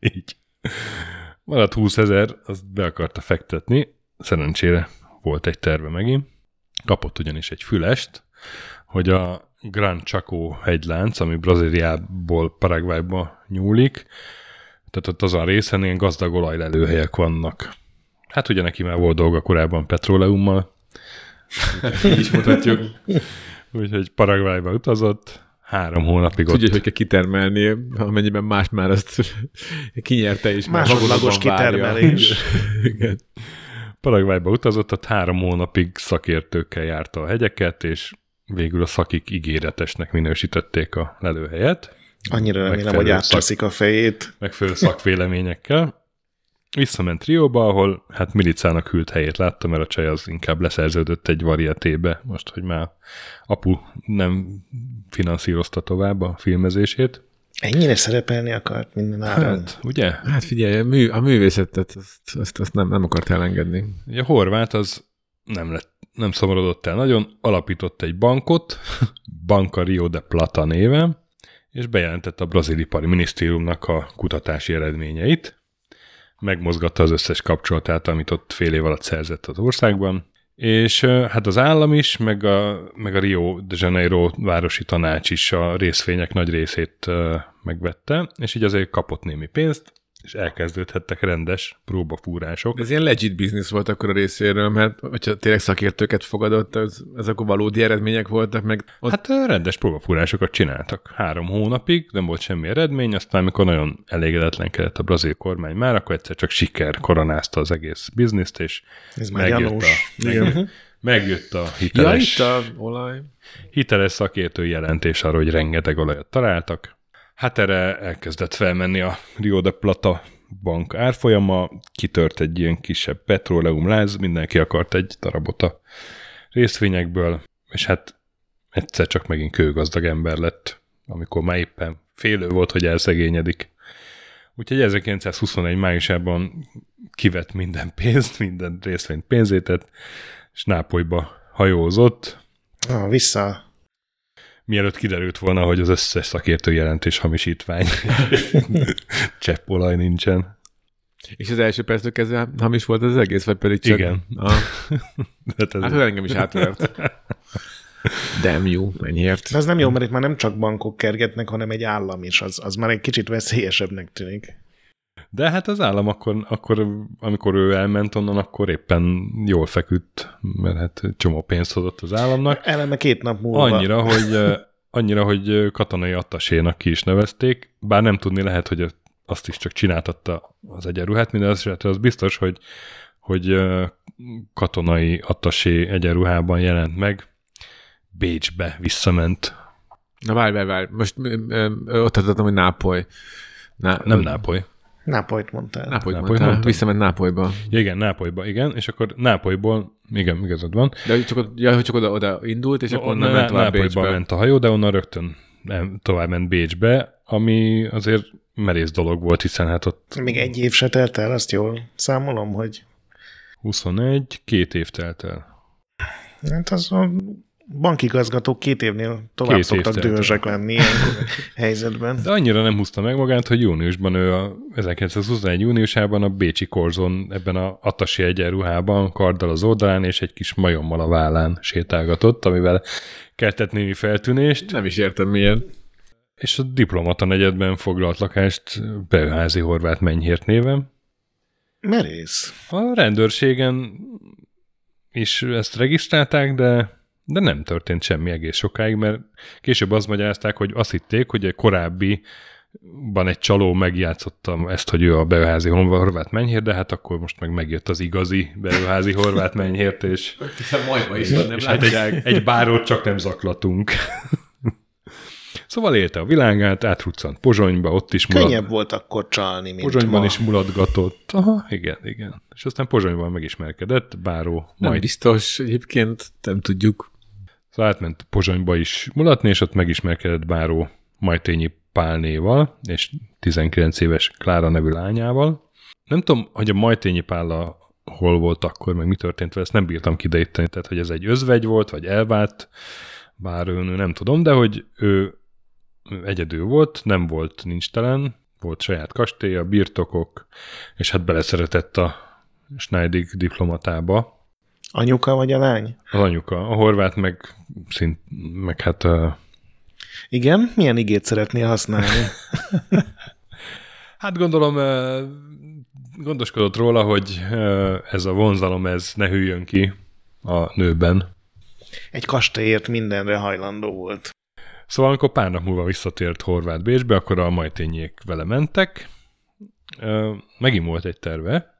Így. Maradt 20,000, azt be akarta fektetni. Szerencsére volt egy terve megint. Kapott ugyanis egy fülest, hogy a Gran Chaco hegylánc, ami Brazíliából Paraguayba nyúlik, tehát ott azon részen ilyen gazdag olajlelőhelyek vannak. Hát ugye neki már volt dolga korábban petróleummal. Így is mutatjuk. Úgyhogy Paraguayba utazott, 3 hónapig ott. Tudja, hogy kell kitermelni, amennyiben más már ezt kinyerte is. Másodlagos kitermelés. Paraguayba utazott, ott 3 hónapig szakértőkkel járta a hegyeket, és végül a szakik ígéretesnek minősítették a lelőhelyet. Annyira remélem, hogy átteszik a fejét. Megfelelő szakvéleményekkel. Visszament Rióba, ahol hát Milicának hűlt helyét láttam, mert a csaj az inkább leszerződött egy varietébe, most, hogy már apu nem finanszírozta tovább a filmezését. Ennyire szerepelni akart minden áron. Hát, ugye? Hát figyelj, a művészetet azt nem akart elengedni. Ugye a Horváth az nem szomorodott el nagyon, alapított egy bankot, Banca Rio de Plata néven, és bejelentette a Brazil Ipari Minisztériumnak a kutatási eredményeit. Megmozgatta az összes kapcsolatát, amit ott fél év alatt szerzett az országban, és hát az állam is, meg a Rio de Janeiro városi tanács is a részvények nagy részét megvette, és így azért kapott némi pénzt, és elkezdődhettek rendes próbafúrások. De ez ilyen legit biznisz volt akkor a részéről, mert hogyha tényleg szakértőket fogadott, ez akkor valódi eredmények voltak, meg... Ott... Hát rendes próbafúrásokat csináltak. 3 hónapig nem volt semmi eredmény, aztán amikor nagyon elégedetlenkedett a brazil kormány már, akkor egyszer csak siker koronázta az egész bizniszt, és ez megjött, a, Megjött a hiteles, ja, itt olaj. Hiteles szakértő jelentés arról, hogy rengeteg olajat találtak. Hát erre elkezdett felmenni a Rio de Plata bank árfolyama, kitört egy ilyen kisebb petróleumláz, mindenki akart egy darabot a részvényekből, és hát egyszer csak megint kőgazdag ember lett, amikor már éppen félő volt, hogy elszegényedik. Úgyhogy 1921 májusában kivett minden pénzt, minden részvényt pénzét, és Nápolyba hajózott. Vissza. Mielőtt kiderült volna, hogy az összes szakértő jelentés hamisítvány. Csepp olaj nincsen. És az első perctől kezdve hamis volt az egész, vagy pedig csak... Igen. Hát engem is átvert. Damn you, Menyhért. De ez nem jó, mert itt már nem csak bankok kergetnek, hanem egy állam is. Az már egy kicsit veszélyesebbnek tűnik. De hát az állam akkor, amikor ő elment onnan, akkor éppen jól feküdt, mert hát csomó pénzt hozott az államnak. Eleme 2 nap múlva. Annyira, hogy katonai attasénak ki is nevezték, bár nem tudni lehet, hogy azt is csak csináltatta az egyenruhát, minden az biztos, hogy katonai attasé egyenruhában jelent meg, Bécsbe visszament. Na várj, most ott adottam, hogy Nápoly. Nem Nápoly. Nápolyt mondtál. Nápolyt mondtál. Visszament Nápolyba. Ja, igen, Nápolyba, igen, és akkor Nápolyból, igen, igazad van. De hogy csak oda indult, és akkor onnan ment tovább Nápolyba Bécsbe. Ment a hajó, de onnan rögtön tovább ment Bécsbe, ami azért merész dolog volt, hiszen hát ott... Még 1 év se telt el, azt jól számolom, hogy... 21, 2 év telt el. Hát az... Bankigazgatók 2 évnél tovább szoktak dőzsek lenni ilyen helyzetben. De annyira nem húzta meg magát, hogy júniusban ő 1921 júniusában a Bécsi Korzon ebben a attasé egyenruhában, karddal az oldalán és egy kis majommal a vállán sétálgatott, amivel keltett némi feltűnést. Nem is értem miért. És a diplomata negyedben foglalt lakást Beöházi Horváth Menyhért néven. Merész. A rendőrségen is ezt regisztrálták, de nem történt semmi egész sokáig, mert később azt magyarázták, hogy azt hitték, hogy egy korábbiban egy csaló megjátszotta ezt, hogy ő a Beöházi Horváth Menyhért, de hát akkor most meg megjött az igazi Beöházi Horváth Menyhért, és majma is van, nem látják. Egy bárót csak nem zaklatunk. Szóval élte a világát, átruccant Pozsonyba, ott is könnyebb volt akkor csalni, mint Pozsonyban ma. Is mulatgatott. Aha, igen. És aztán Pozsonyban megismerkedett, báró. Nem majd. Biztos, egyébként nem tudjuk. Szóval átment Pozsonyba is mulatni, és ott megismerkedett báró Majtényi Pálnéval, és 19 éves Klára nevű lányával. Nem tudom, hogy a Majtényi Pála hol volt akkor, meg mi történt vele, ezt nem bírtam kideríteni, tehát hogy ez egy özvegy volt, vagy elvált, bár ő nem tudom, de hogy ő egyedül volt, nem volt nincstelen, volt saját kastélya, birtokok, és hát beleszeretett a Schneidig diplomatába. Anyuka vagy a lány? Az anyuka. A Horváth meg hát... Igen? Milyen igét szeretnél használni? Hát gondolom, gondoskodott róla, hogy ez a vonzalom, ez ne hűljön ki a nőben. Egy kastélyért mindenre hajlandó volt. Szóval, amikor pár nap múlva visszatért Horváth Bécsbe, akkor a Majtényiek vele mentek. Megint volt egy terve.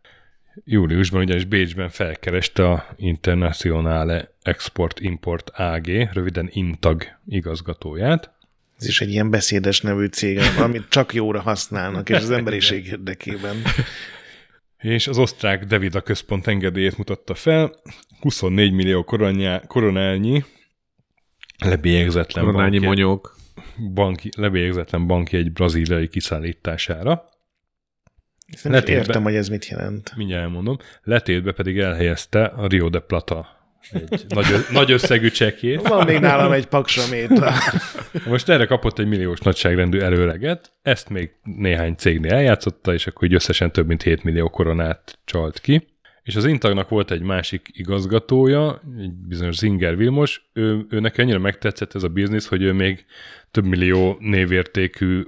Júliusban ugyanis Bécsben felkereste a Internationale Export-Import AG, röviden Intag igazgatóját. Ez is egy ilyen beszédes nevű cég, amit csak jóra használnak, és az emberiség érdekében. És az osztrák Devida központ engedélyét mutatta fel, 24 millió koronálnyi, lebélyegzetlen banki egy brazíliai kiszállítására. Nem értem, hogy ez mit jelent. Mindjárt elmondom. Letétbe pedig elhelyezte a Rio de Plata egy nagy összegű csekkét. Van még nálam egy paksaméta. Most erre kapott egy milliós nagyságrendű előleget, ezt még néhány cégnél eljátszotta, és akkor így összesen több mint 7 millió koronát csalt ki. És az Intagnak volt egy másik igazgatója, egy bizonyos Zinger Vilmos, őnek annyira megtetszett ez a biznisz, hogy ő még több millió névértékű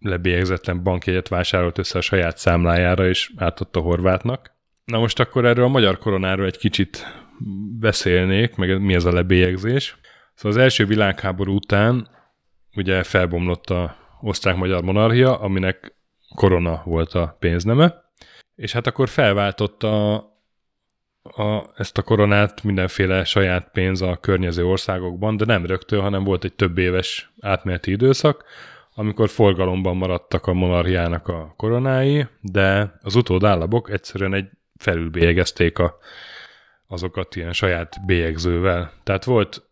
lebélyegzetlen bankjegyet vásárolt össze a saját számlájára, és átadta Horváthnak. Na most akkor erről a magyar koronáról egy kicsit beszélnék, meg mi ez a lebélyegzés. Szóval az első világháború után ugye felbomlott az osztrák-magyar monarchia, aminek korona volt a pénzneme, és hát akkor felváltotta ezt a koronát mindenféle saját pénz a környező országokban, de nem rögtön, hanem volt egy több éves átmeneti időszak, amikor forgalomban maradtak a monarchiának a koronái, de az utódállamok egyszerűen felülbélyegezték azokat ilyen saját bélyegzővel. Tehát volt...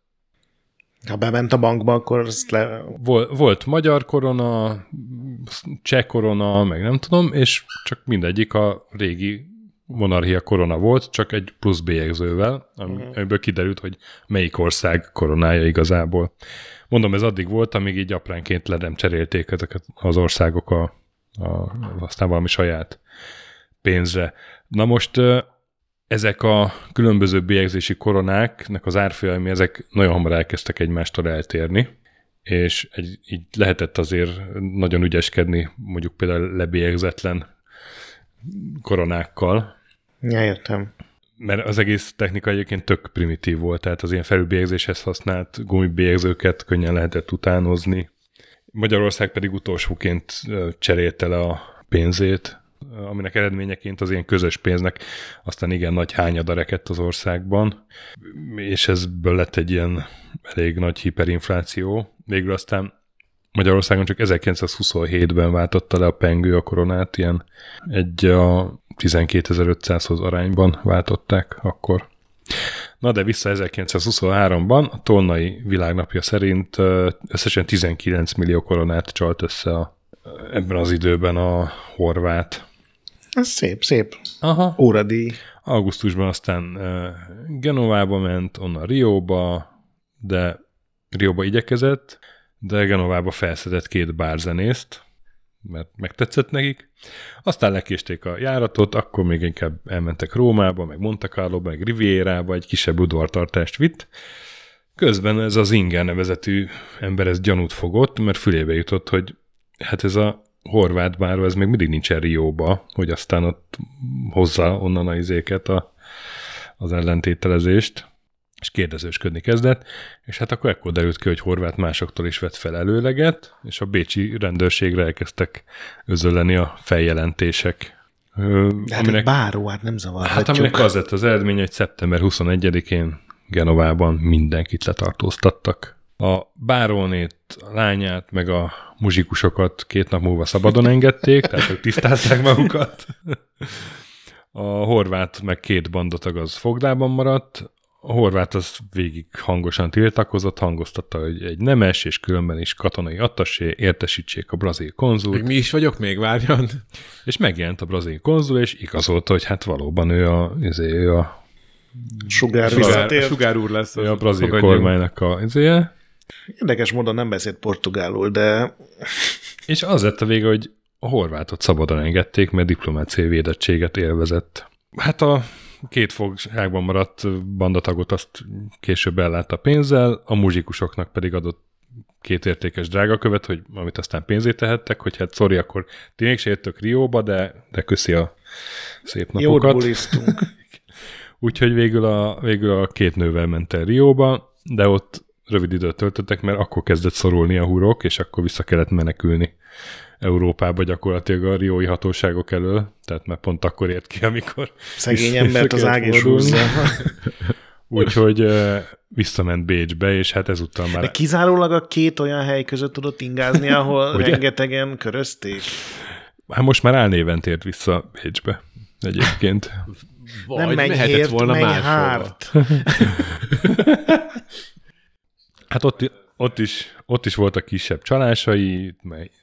Ha bement a bankba, akkor azt Volt magyar korona, cseh korona, meg nem tudom, és csak mindegyik a régi monarchia korona volt, csak egy plusz bélyegzővel, amiből kiderült, hogy melyik ország koronája igazából. Mondom, ez addig volt, amíg így apránként le nem cserélték ezeket az országok aztán valami saját pénzre. Na most ezek a különböző bélyegzési koronáknak az árfolyamai, ezek nagyon hamar elkezdtek egymástól eltérni, és így lehetett azért nagyon ügyeskedni, mondjuk például lebélyegzetlen koronákkal. Ja, értem. Mert az egész technika egyébként tök primitív volt, tehát az ilyen felülbélyegzéshez használt gumibélyegzőket könnyen lehetett utánozni. Magyarország pedig utolsóként cserélte le a pénzét, aminek eredményeként az ilyen közös pénznek aztán igen nagy hányada rekedt az országban, és ezből lett egy ilyen elég nagy hiperinfláció. Végül aztán Magyarországon csak 1927-ben váltotta le a pengő a koronát, ilyen egy a 12.500-hoz arányban váltották akkor. Na de vissza 1923-ban a Tolnai világnapja szerint összesen 19 millió koronát csalt össze ebben az időben a horvát. Ez szép, szép. Aha. Óradíj. Augusztusban aztán Genovába ment, onnan Rióba, de Rióba igyekezett, de Genovába felszedett 2 bárzenészt, mert megtetszett nekik. Aztán lekésték a járatot, akkor még inkább elmentek Rómába, meg Monte Carlo-ba, meg Rivierába, egy kisebb udvartartást vitt. Közben ez az Zinger nevezetű ember ez gyanút fogott, mert fülébe jutott, hogy hát ez a horvát báró, ez még mindig nincsen Rióba, hogy aztán ott hozza onnan a izéket, az ellentételezést, és kérdezősködni kezdett, és hát akkor ekkor derült ki, hogy Horváth másoktól is vett fel előleget, és a bécsi rendőrségre elkezdtek özölleni a feljelentések. Hát aminek, báró, hát nem zavarhatjuk. Hát aminek az lett az eredmény, hogy szeptember 21-én Genovában mindenkit letartóztattak. A bárónét, a lányát, meg a muzsikusokat 2 nap múlva szabadon engedték, tehát ők tisztázták magukat. A horvát meg 2 bandatag az fogdában maradt. A horvát az végig hangosan tiltakozott, hangoztatta, hogy egy nemes és különben is katonai attasé, értesítsék a brazil konzult. Még mi is vagyok, még várjon. És megjelent a brazil konzul, és igazolta, hogy hát valóban ő a Sugar úr lesz. A brazil kormánynak a izéje. Érdekes módon nem beszélt portugálul, de... És az lett a vége, hogy a horvátot szabadon engedték, mert diplomáciai védettséget élvezett. Hát a 2 fogságban maradt bandatagot azt később ellátta pénzzel, a muzsikusoknak pedig adott 2 értékes drágakövet, hogy amit aztán pénzé tehettek, hogy hát sorry, akkor ti még se jöttök Rióba, de köszi a szép napokat. Jót bulisztunk. Úgyhogy végül a 2 nővel ment el Rióba, de ott rövid időt töltöttek, mert akkor kezdett szorulni a hurok, és akkor vissza kellett menekülni Európába gyakorlatilag a riói hatóságok elől, tehát már pont akkor ért ki, amikor szegény embert az ág is húzza. Úgyhogy visszament Bécsbe, és hát ezúttal már... De kizárólag a 2 olyan hely között tudott ingázni, ahol rengetegen körözték. Hát most már álnéven tért vissza Bécsbe egyébként. Vagy nem mehetett volna máshova. Hát ott is voltak kisebb csalásai,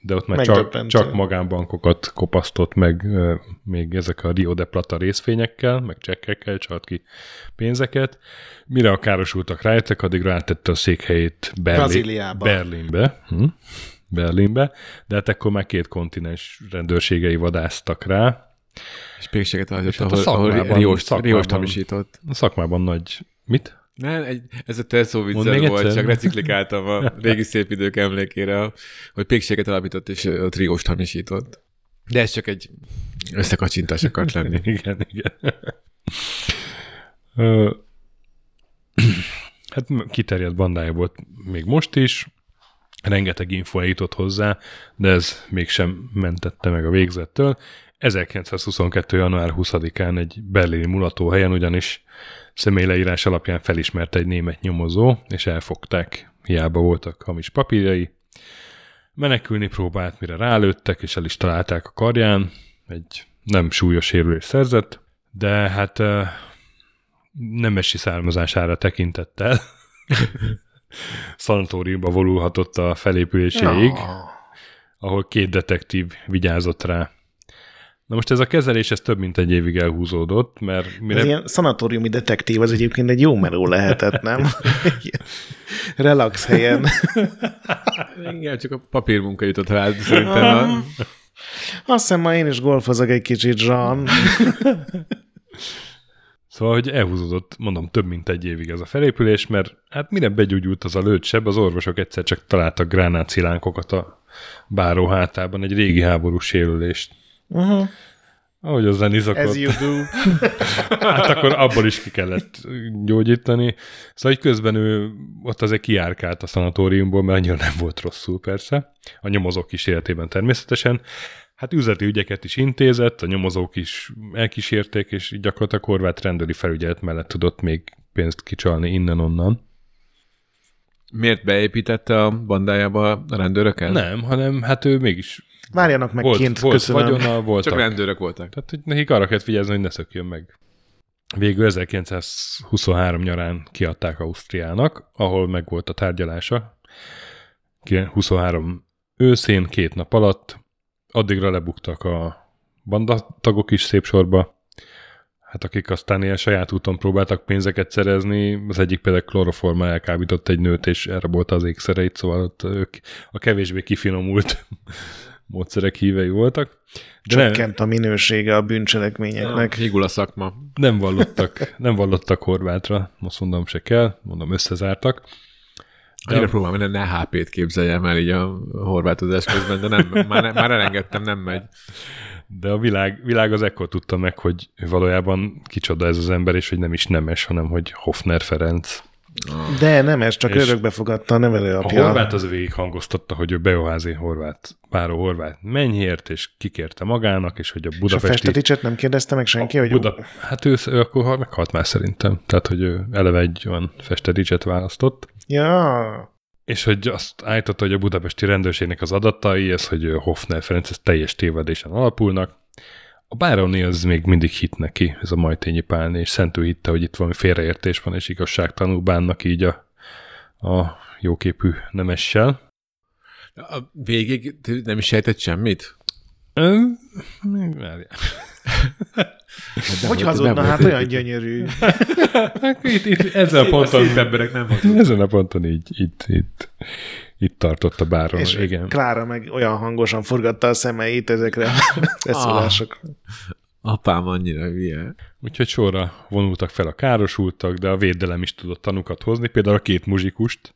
de ott már csak magánbankokat kopasztott meg, még ezek a Rio de Plata részfényekkel, meg csekkekkel csalt ki pénzeket. Mire a károsultak rájöttek, addig rátette a székhelyét Berlinbe, de hát ekkor már 2 kontinens rendőrségei vadáztak rá. És pékséget hagyott, hát ahol Riost hamisított. A szakmában nagy... Mit? Nem, ez a te szó viccel volt, csak reciklikáltam a régi szép idők emlékére, hogy pékséget alapított, és a Riost hamisított. De ez csak egy összekacsintás akart lenni. Igen. Hát kiterjedt bandája volt még most is, rengeteg info eljutott hozzá, de ez mégsem mentette meg a végzettől. 1922. január 20-án egy berlini mulatóhelyen ugyanis személyleírás alapján felismerte egy német nyomozó, és elfogták, hiába voltak hamis papírjai. Menekülni próbált, mire rálőttek, és el is találták a karján, egy nem súlyos sérülést szerzett, de hát nemesi származására tekintett el. Szanatóriumba vonulhatott a felépüléséig, ahol két detektív vigyázott rá. Na most ez a kezelés, ez több mint egy évig elhúzódott, mert... Ez ilyen szanatóriumi detektív, az egyébként egy jó meló lehetett, nem? Relax helyen. Igen, csak a papírmunka jutott rád, szerintem. Azt hiszem, ma én is golfozok egy kicsit, Zsán. Szóval, hogy elhúzódott, mondom, több mint egy évig ez a felépülés, mert hát mire begyújult az a lőttseb, az orvosok egyszer csak találtak gránátszilánkokat a báró hátában, egy régi háborús sérülést. Uh-huh. Ahogy az lenizakott. As you do. Hát akkor abból is ki kellett gyógyítani. Szóval így közben ő ott azért kijárkált a szanatóriumból, mert annyira nem volt rosszul persze. A nyomozók kísérletében természetesen. Hát üzleti ügyeket is intézett, a nyomozók is elkísérték, és gyakorlatilag Horváth rendőri felügyelet mellett tudott még pénzt kicsalni innen-onnan. Miért beépítette a bandájába a rendőröket? Nem, hanem hát ő mégis... Várjanak meg volt, kint, köszönöm. Vagyona, voltak. Csak rendőrök voltak. Tehát, hogy nekik arra kellett figyelni, hogy ne szökjön meg. Végül 1923 nyarán kiadták Ausztriának, ahol megvolt a tárgyalása. 23 őszén, 2 nap alatt. Addigra lebuktak a bandatagok is szép sorba. Hát akik aztán ilyen saját úton próbáltak pénzeket szerezni, az egyik például kloroformmal elkábított egy nőt, és elrabolta az ékszereit, szóval ott ők a kevésbé kifinomult módszerek hívei voltak. Csökkent a minősége a bűncselekményeknek. Higul a szakma. Nem vallottak Horváthra, most mondom se kell, mondom összezártak. Én próbálom, hogy ne HP-t képzeljem el így a horvátozás közben, de nem, már elengedtem, nem megy. De a világ az ekkor tudta meg, hogy valójában kicsoda ez az ember, és hogy nem is nemes, hanem hogy Hoffner Ferenc. De nemes, csak örökbefogadta a nevelőapja. A Horváth az végig hangoztatta, hogy ő Beöházi Horváth, Báró Horváth Menyhért, és kikérte magának, és hogy a budapesti... És a Festeticset nem kérdezte meg senki, hogy... Hát ő akkor meghalt már szerintem. Tehát, hogy ő eleve egy olyan Festeticset választott. Ja. És hogy azt állította, hogy a budapesti rendőrségnek az adatai, ez, hogy Hoffner Ferenc, ez teljes tévedésen alapulnak. A báróné az még mindig hit neki, ez a Majtényi Pálné, és szentül hitte, hogy itt valami félreértés van, és igazságtalanul bánnak így a jóképű nemessel. A végig nem is sejtett semmit? Még várjál. Hogy hazudna? Hát olyan gyönyörű. Ezen a ponton emberek nem hazudnak. Ezen a ponton itt tartott a báró. És igen. Klára meg olyan hangosan forgatta a szemeit ezekre a beszólásokra. Apám annyira hülye. Úgyhogy sorra vonultak fel a károsultak, de a védelem is tudott tanukat hozni, például a 2 muzsikust.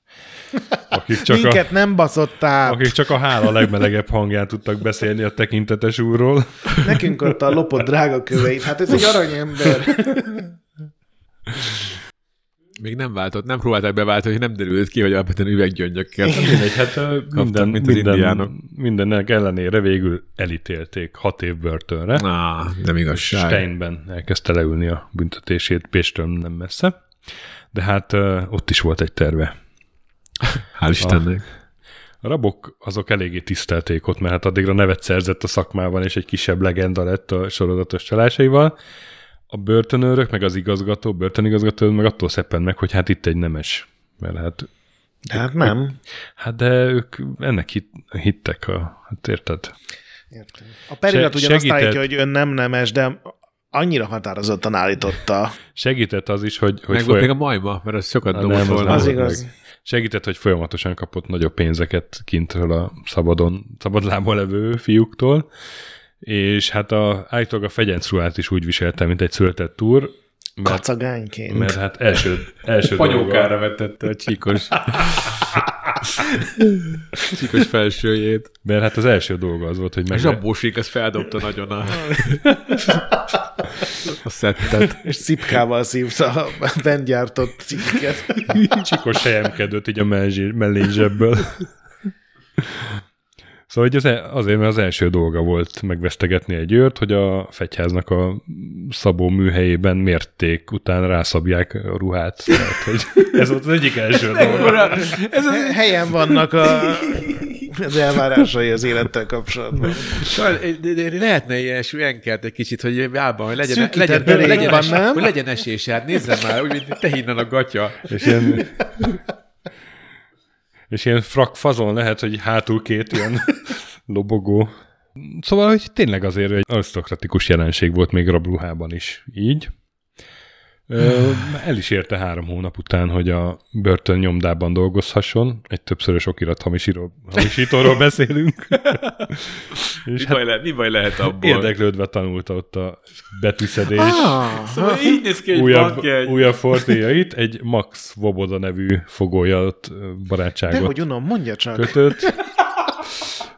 Minket nem baszott át. Akik csak a hála legmelegebb hangján tudtak beszélni a tekintetes úrról. Nekünk ott a lopott drága köveit, hát ez egy aranyember. Még nem váltott, nem próbálták beváltani, hogy nem derült ki, hogy alapvetően üveggyöngyökkel. Hát mindennek ellenére végül elítélték 6 év börtönre. Nem igazság. Steinben elkezdte leülni a büntetését, Pécstől nem messze. De hát ott is volt egy terve. Hál' Istennek. A rabok azok eléggé tisztelték ott, mert hát addigra nevet szerzett a szakmában, és egy kisebb legenda lett a sorozatos csalásaival. A börtönőrök, meg az igazgató, börtönigazgató, meg attól szeppen meg, hogy hát itt egy nemes. Mert hát... Hát nem. Hát de ők ennek hittek, hát érted? Értem. A perirat ugyan azt állítja, hogy ön nem nemes, de annyira határozottan állította. Segített az is, hogy meg volt még a majba, mert az sokat dolgozott. Az igaz. Meg. Segített, hogy folyamatosan kapott nagyobb pénzeket kintről a szabadlábon levő fiúktól, és hát állítólag a fegyencruhát is úgy viselte, mint egy született úr. Kacagányként. Mert hát első fanyókára vetette a csíkos felsőjét. Mert hát az első dolga az volt, hogy meg... És a bosik, ez feldobta nagyon a szettet. És szipkával szívta a bentgyártott cikket. Csíkos helyemkedőt így a mellényzsebből. Szóval azért, mert az első dolga volt megvesztegetni egy őrt, hogy a fegyháznak a szabó műhelyében mérték, után rászabják a ruhát. Tehát, hogy ez volt az egyik első dolga. Helyen vannak az elvárásai az élettel kapcsolatban. Lehetne ilyen súlyenkert egy kicsit, hogy álban, hogy legyen esés, hát nézzen már, úgy, mint te hinnan a gatya. És ilyen frakfazon lehet, hogy hátul két ilyen lobogó. Szóval, hogy tényleg azért egy arisztokratikus jelenség volt még rabruhában is így. El is érte 3 hónap után, hogy a börtönnyomdában dolgozhasson. Egy többszörös okirathamisítóról beszélünk. Mi baj lehet abból? Érdeklődve tanulta ott a betűszedés. Szóval így néz ki egy bankjegy. Újabb fordíjait, egy Max Woboda nevű fogolyat barátságot. Dehogy onnan, mondja csak. Kötött.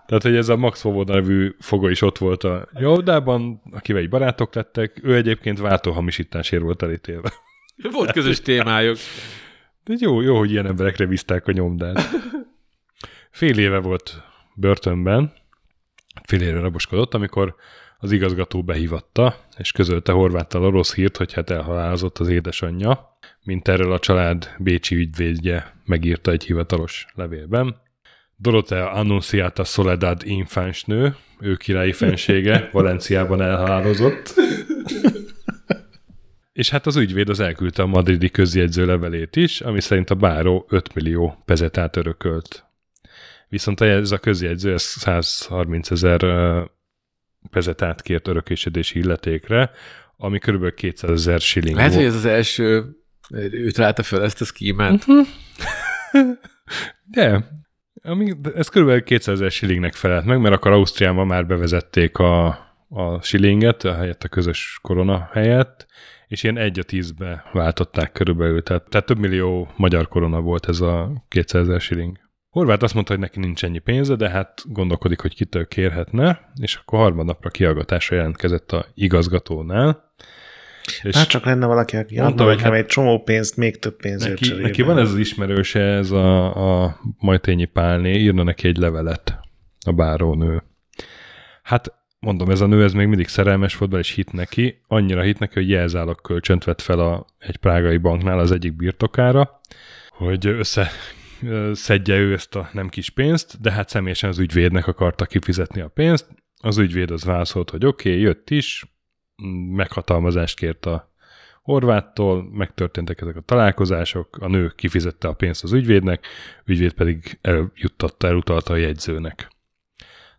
Tehát, hogy ez a Max Woboda nevű fogoly is ott volt a nyomdában, akivel egy barátok lettek. Ő egyébként váltóhamisításért volt elítélve. Volt közös témájuk. De jó, hogy ilyen emberekre bízták a nyomdát. fél éve volt börtönben, fél éve raboskodott, amikor az igazgató behívatta, és közölte Horváttal a rossz hírt, hogy hát elhalálozott az édesanyja, mint erről a család bécsi ügyvédje megírta egy hivatalos levélben. Dorotea Annunciata Soledad infánsnő, ő királyi fensége, Valenciában elhalálozott. És hát az ügyvéd az elküldte a madridi közjegyző levelét is, ami szerint a báró 5 millió pezetát örökölt. Viszont ez a közjegyző 130 000 pezetát kért örökösödési illetékre, ami körülbelül 200 000 shilling volt. Lehet, hogy ez az első, ő találta föl ezt a szkímát. De... Ez kb. 200 000 shillingnek felelt meg, mert akkor Ausztriában már bevezették a shillinget, helyett a közös korona helyett, és ilyen 1/10-be váltották körülbelül. Tehát több millió magyar korona volt ez a 200 000 shilling. Horváth azt mondta, hogy neki nincs ennyi pénze, de hát gondolkodik, hogy kitől kérhetne, és akkor harmadnapra kiallgatásra jelentkezett a igazgatónál. Hát csak lenne valaki, aki adna nekem egy csomó pénzt, még több pénzért cserében. Neki van ez az ismerőse, ez a Majtényi Pálné, írna neki egy levelet a bárónő. Hát mondom, ez a nő, ez még mindig szerelmes volt, és hitt neki, annyira hitt neki, hogy jelzálog kölcsönt vett fel egy prágai banknál az egyik birtokára, hogy összeszedje ő ezt a nem kis pénzt, de hát személyesen az ügyvédnek akarta kifizetni a pénzt. Az ügyvéd az válaszolt, hogy oké, jött is, meghatalmazást kért a Horváttól, megtörténtek ezek a találkozások, a nő kifizette a pénzt az ügyvédnek, ügyvéd pedig elutalta a jegyzőnek.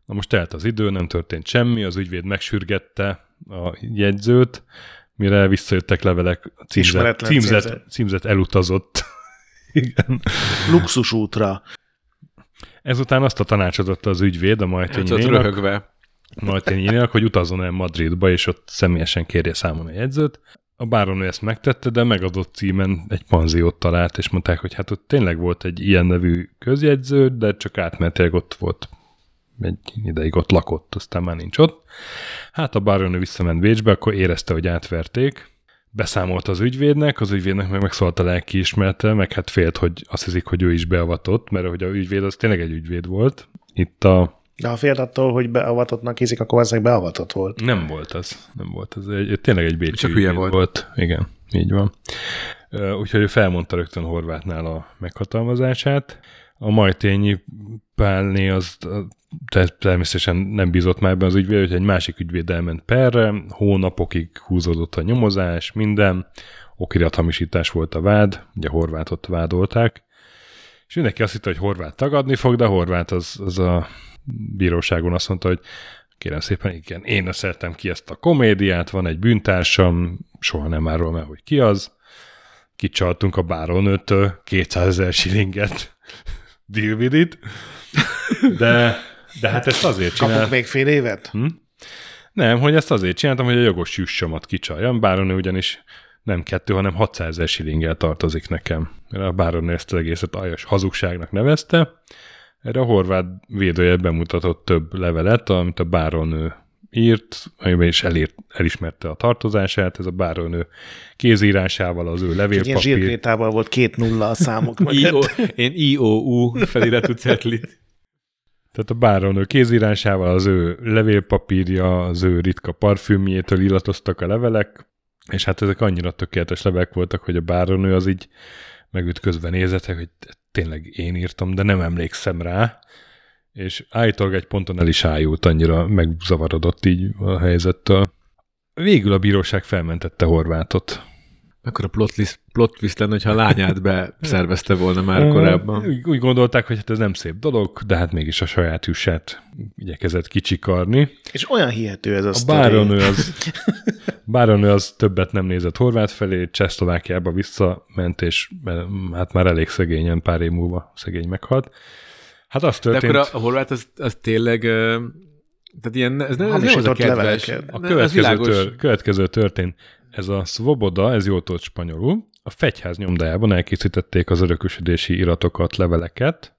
Na most telt az idő, nem történt semmi, az ügyvéd megsürgette a jegyzőt, mire visszajöttek levelek, a címzet elutazott. Igen. Luxus útra. Ezután azt a tanácsot adta az ügyvéd a Majtényinak, hogy utazzon el Madridba, és ott személyesen kérje számon a jegyzőt. A bárónő ezt megtette, de megadott címen egy panziót talált, és mondták, hogy hát ott tényleg volt egy ilyen nevű közjegyző, de csak átmenetileg ott volt, egy ideig ott lakott, aztán már nincs ott. Hát a bárónő visszament Bécsbe, akkor érezte, hogy átverték. Beszámolt az ügyvédnek meg megszólt a lelkiismerete, meg hát félt, hogy azt hiszik, hogy ő is beavatott, mert hogy a ügyvéd az tényleg egy ügyvéd volt. De ha félt attól, hogy beavatottnak hiszik, akkor ezek beavatott volt. Nem volt az. Tényleg egy bécsi csak ügyvéd volt. Igen, így van. Úgyhogy ő felmondta rögtön Horváthnál a meghatalmazását. A Majtényi Pálné az természetesen nem bízott már ebben az ügyvéd, hogy egy másik ügyvéd elment perre, hónapokig húzódott a nyomozás, minden. Okirathamisítás volt a vád, ugye Horváthot vádolták. És mindenki azt hitte, hogy Horváth tagadni fog, de Horváth az a bíróságon azt mondta, hogy kérem szépen, igen, én eszeltem ki ezt a komédiát, van egy bűntársam, soha nem árul meg, hogy ki az. Kicsaltunk a bárónőtől 200 000 shillinget, deal with it. De hát ezt azért csináltam. Kapok még fél évet? Nem, hogy ezt azért csináltam, hogy a jogos jussomat kicsaljam, bárónő ugyanis nem 2, hanem 600 000 shillinggel tartozik nekem. A bárónő ezt az egészet aljas hazugságnak nevezte. Erre a Horváth védője bemutatott több levelet, amit a bárónő írt, amiben is elismerte a tartozását. Ez a bárónő kézírásával az ő levélpapír. Ilyen zsírkrétával volt 2-0 a számok mögött. Én IOU feliratú cetlit. Tehát a bárónő kézírásával, az ő levélpapírja, az ő ritka parfümjétől illatoztak a levelek, és hát ezek annyira tökéletes levelek voltak, hogy a bárónő az így megütközve nézett, hogy tényleg én írtam, de nem emlékszem rá, és állítólag egy ponton el is ájult, annyira megzavarodott így a helyzettől. Végül a bíróság felmentette Horváthot. Mekkora plot twist lenne, hogyha a lányát beszervezte volna már korábban. Úgy gondolták, hogy hát ez nem szép dolog, de hát mégis a saját hűsát igyekezett kicsikarni. És olyan hihető ez a sztori. A bárónő az többet nem nézett Horváth felé, Csehszlovákiába visszament, és hát már elég szegényen pár év múlva szegény meghalt. Hát az történt... De akkor a Horváth az tényleg... Tehát ilyen, ez nem az a kedves. A következő történt. Ez a Svoboda, ez jót volt spanyolul, a fegyház nyomdájában elkészítették az örökösödési iratokat, leveleket,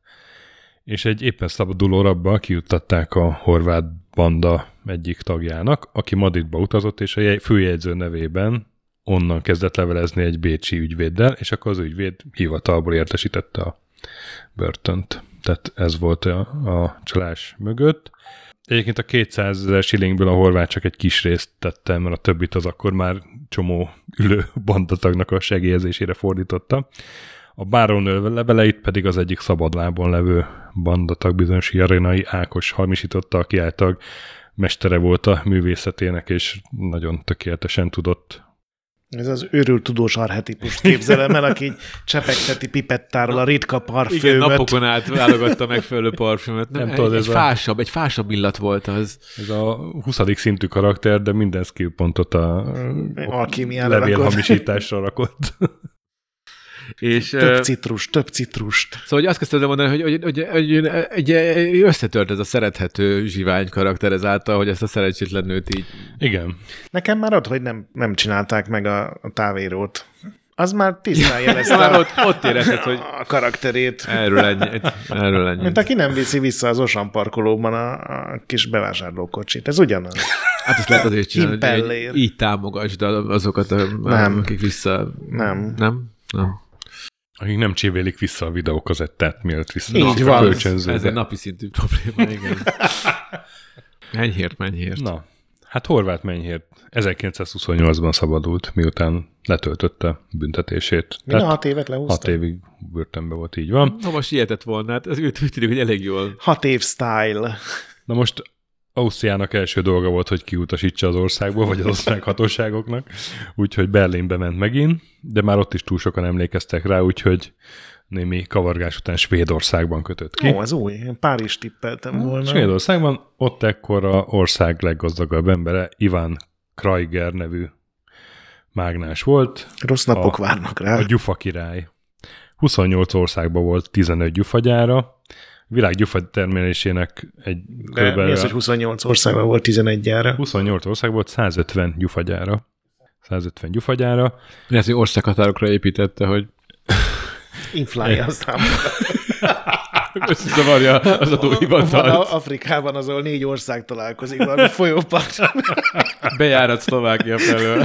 és egy éppen szabaduló rabbal kijuttatták a horvát banda egyik tagjának, aki Madridba utazott, és a főjegyző nevében onnan kezdett levelezni egy bécsi ügyvéddel, és akkor az ügyvéd hivatalból értesítette a börtönt. Tehát ez volt a csalás mögött. Egyébként a 200 000 shillingből a horvát csak egy kis részt tettem, mert a többit az akkor már csomó ülő bandatagnak a segélyezésére fordította. A bárónő leveleit pedig az egyik szabadlábon levő bandatag, bizonyos Jarinai Ákos hamisította, aki által mestere volt a művészetének, és nagyon tökéletesen tudott. Ez az őrült tudós archetipust képzelem el, aki csepegteti pipettárral a ritka parfümöt. Igen, napokon át válogatta megfelelő parfümöt. Nem tudod, egy fásabb illat volt az. Ez a 20. szintű karakter, de minden skill pontot a levélhamisításra rakott. És, több citrust. Szóval azt kezdtem mondani, hogy összetört ez a szerethető zsivány karakter ezáltal, hogy ezt a szerencsétlen nőt így... Igen. Nekem már ott, hogy nem csinálták meg a távérót. Az már tisztán jelezte ott érezted, hogy a karakterét. Erről ennyit. Mint aki nem viszi vissza az Osan parkolóban a kis bevásárlókocsit. Ez ugyanaz. Hát ezt lehet azért csinálni, hogy így támogasd azokat, akik vissza... Nem. Akik nem csévélik vissza a videókazettát, mielőtt vissza a kölcsönzőbe. Ez egy napi szintű probléma, igen. Menyhért. Na, hát Horváth Menyhért 1928-ban szabadult, miután letöltötte büntetését. Minden 6 évet lehúzta? 6 évig börtönbe volt, így van. Na most sietett volna, hát ez úgy tűnik, hogy elég jól. 6 év style. Na most Ausztriának első dolga volt, hogy kiutasítsa az országból, vagy az osztrák hatóságoknak, úgyhogy Berlinbe ment megint, de már ott is túl sokan emlékeztek rá, úgyhogy némi kavargás után Svédországban kötött ki. Ó, ez új, én Párizs tippeltem volna. Svédországban ott ekkor a ország leggazdagabb embere, Ivan Kreiger nevű mágnás volt. Rossz napok várnak rá. A gyufa király. 28 országban volt 15 gyufagyára, világ gyufatermelésének egy... Mi az, hogy 28 országban volt 11 gyára? 28 országban volt 150 gyufagyára. 150 gyufagyára. Mi az, hogy országhatárokra építette, hogy... Inflálja a számokat. Összezavarja az adóhivatalt. Afrikában azon 4 ország találkozik valami folyóparton. Bejárat Szlovákia felől.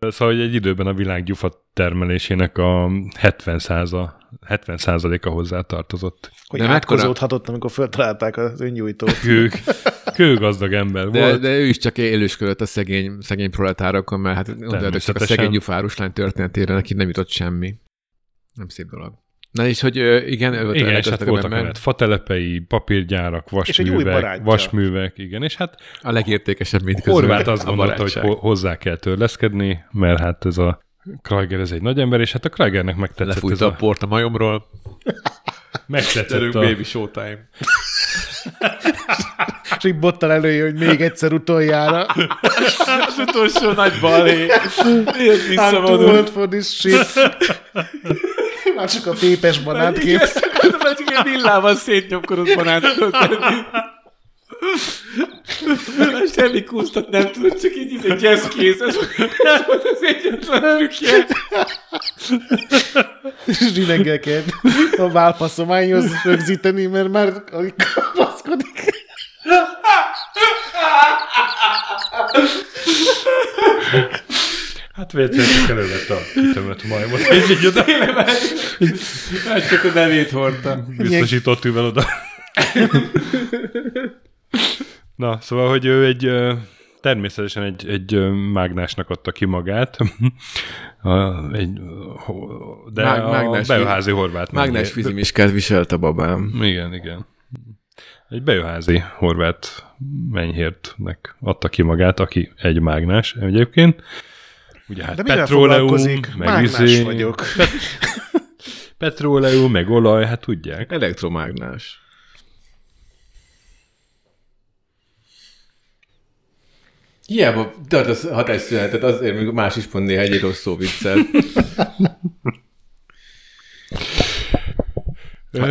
Szóval egy időben a világ gyufatermelésének a 70%-a hozzá tartozott. Hogy átkozódhatott, amikor föltalálták az öngyújtót. Kőgazdag ember volt. De ő is csak élősködött a szegény proletárokon, mert hát csak a szegény gyufáruslány történetére neki nem jutott semmi. Nem szép dolog. Na és hogy igen, és hát voltak mellett fatelepei, papírgyárak, vasművek, igen, és hát a legértékesebb mindközül. Horváth azt gondolta, hogy hozzá kell törleszkedni, mert hát ez a Kreiger, ez egy nagy ember, és hát a Kreigernek megtetszett. Lefújta a port a majomról. Megtetszett a... Baby Showtime. És így bottal előjön, hogy még egyszer utoljára. Az utolsó nagy balé. Miért visszavadul? I'm too old for this shit. Már csak a pépes banát képsz. Már csak egy villával szétnyomkodott banát tenni. Már semmi kúsztat nem tudod, csak így egy jazzkész. Ez volt az egyetlen trükkje. És rinengel kell a válpasszományhoz rögzíteni, mert már kapaszkodik. Hát vécéltek előlett a kitömött majmot, és így oda. Hát csak a nevét hordtam. Biztosított üvel oda. Na, szóval, hogy ő egy... Természetesen egy mágnásnak adta ki magát. Mágnás a Beöházi Horváth Menyhért. Mágnás vízimiskát viselt a babám. Igen, igen. Egy Beöházi Horváth Menyhértnek adta ki magát, aki egy mágnás egyébként. Ugye hát petróleum, meg izé, petróleum, meg olaj, hát tudják. Elektromágnás. Hiába tartasz hatásszünetet, azért még más is pont néha egy rossz szó viccel.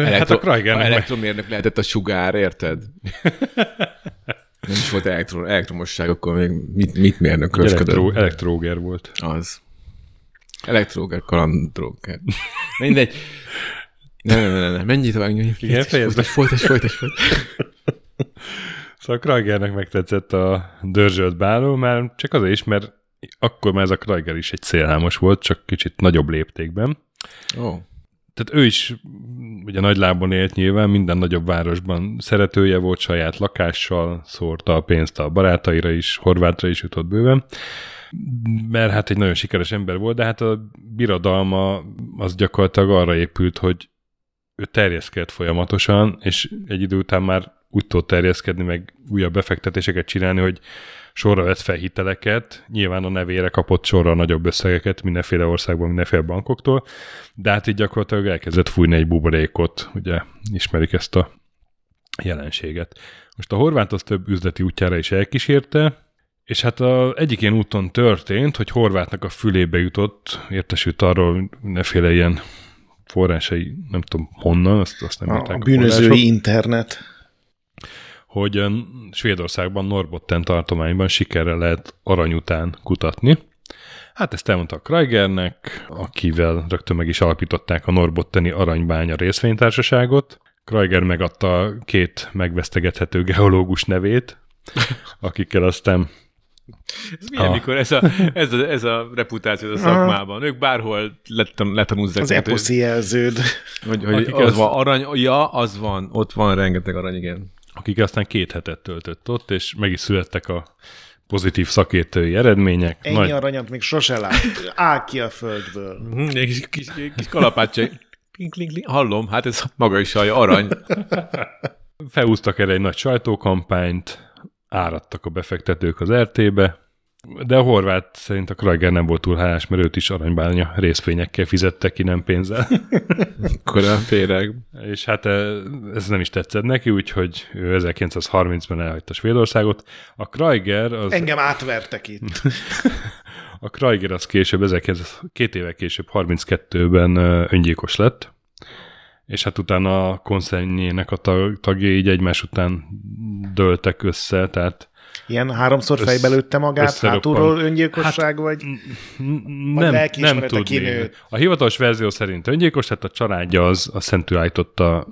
Hát a Kreigernek elektromérnök lehetett a sugár, érted? Nem is volt elektromosság, akkor még mit mérnökösködött? Elektróger volt. Az. Elektróger, kalandróger. Mindegy. Nem. Menj tovább, nyújj. Igen, folytasd. Szóval a Kreigernek megtetszett a dörzsölt báló, már csak azért is, mert akkor már ez a Kreiger is egy szélhámos volt, csak kicsit nagyobb léptékben. Oh. Tehát ő is ugye nagy lábon élt nyilván, minden nagyobb városban szeretője volt, saját lakással, szórta a pénzt a barátaira is, Horváthra is jutott bőven, mert hát egy nagyon sikeres ember volt, de hát a birodalma az gyakorlatilag arra épült, hogy ő terjeszkedett folyamatosan, és egy idő után már úgy tud terjeszkedni, meg újabb befektetéseket csinálni, hogy sorra vett fel hiteleket, nyilván a nevére kapott sorra nagyobb összegeket mindenféle országban, mindenféle bankoktól, de hát így gyakorlatilag elkezdett fújni egy buborékot, ugye ismerik ezt a jelenséget. Most a Horváth az több üzleti útjára is elkísérte, és hát egyik ilyen úton történt, hogy Horváthnak a fülébe jutott, értesült arról mindenféle ilyen forrásai, nem tudom honnan, azt nem értek. A bűnözői internet. Hogy Svédországban, Norrbotten tartományban sikerrel lehet arany után kutatni. Hát ezt elmondta a Kreigernek, akivel rögtön meg is alapították a Norrbotteni Aranybánya Részvénytársaságot. Kreiger megadta két megvesztegethető geológus nevét, akikkel aztán... Ez milyen, mikor ez a reputáció a szakmában. Ők bárhol letanúzzák. Az eposzi jelződ. Hogy az van arany, ja, az van, ott van rengeteg arany, igen. Akik aztán 2 hetet töltött ott, és meg is születtek a pozitív szakértői eredmények. Ennyi aranyat még sose látott. Áll ki a földből. Kis kalapáccsai. Hallom, hát ez maga is hallja, arany. Felhúztak erre egy nagy sajtókampányt, áradtak a befektetők az RT-be, de a Horváth szerint a Kreiger nem volt túl hálás, mert őt is aranybánya részvényekkel fizette ki, nem pénzzel. Korán féreg. És hát ez nem is tetszett neki, úgyhogy ő 1930-ben elhagyta Svédországot. A Kreiger az... Engem átvertek itt. A Kreiger az később, 2 évvel később, 32-ben öngyilkos lett, és hát utána a konszernjének a tagjai így egymás után dőltek össze, tehát ilyen 3-szor fejbe lőtte magát, hátulról öngyilkosság, hát, vagy lelkiismerete kinő. A hivatalos verzió szerint öngyilkos, tehát a családja az a szentül állította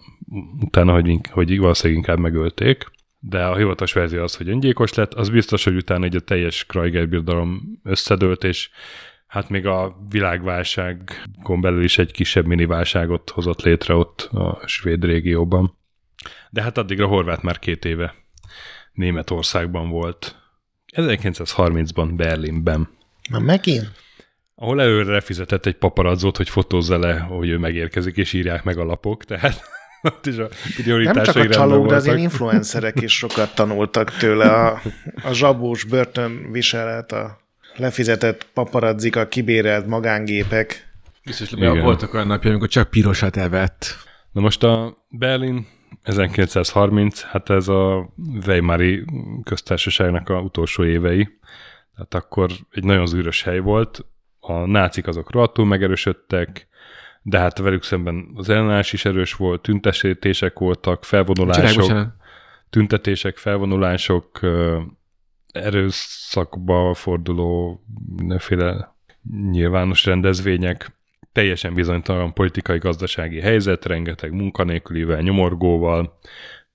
utána, hogy valószínűleg inkább megölték, de a hivatalos verzió az, hogy öngyilkos lett, az biztos, hogy utána egy a teljes Kreiger birodalom összedőlt, és hát még a világválságon belül is egy kisebb miniválságot hozott létre ott a svéd régióban. De hát addigra Horváth már 2 éve Németországban volt. 1930-ban Berlinben. Na megint? Ahol előre fizetett egy paparazzót, hogy fotózza le, hogy ő megérkezik, és írják meg a lapok, tehát ott is a prioritásai. Nem csak a csalók, de az ilyen influencerek is sokat tanultak tőle. A zsabós börtönviselet, a lefizetett paparazzik, a kibérelt magángépek. Biztos, hogy voltak olyan napja, amikor csak pirosat evett. Na most a Berlin 1930, hát ez a Weimari köztársaságnak a utolsó évei. Tehát akkor egy nagyon zűrös hely volt. A nácik azok rohadtul megerősödtek, de hát velük szemben az ellenállás is erős volt, tüntetések voltak, felvonulások, erőszakba forduló mindenféle nyilvános rendezvények, teljesen bizonytalan politikai-gazdasági helyzet, rengeteg munkanélkülivel, nyomorgóval,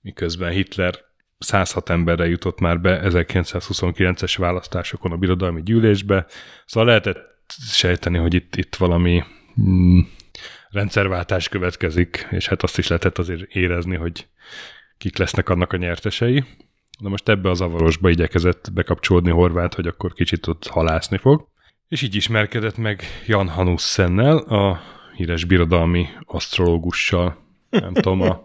miközben Hitler 106 emberre jutott már be 1929-es választásokon a birodalmi gyűlésbe. Szóval lehetett sejteni, hogy itt valami rendszerváltás következik, és hát azt is lehetett azért érezni, hogy kik lesznek annak a nyertesei. Na most ebbe a zavarosba igyekezett bekapcsolódni Horváth, hogy akkor kicsit ott halászni fog. És így ismerkedett meg Jan Hanussennel, a híres birodalmi asztrológussal, nem tudom, a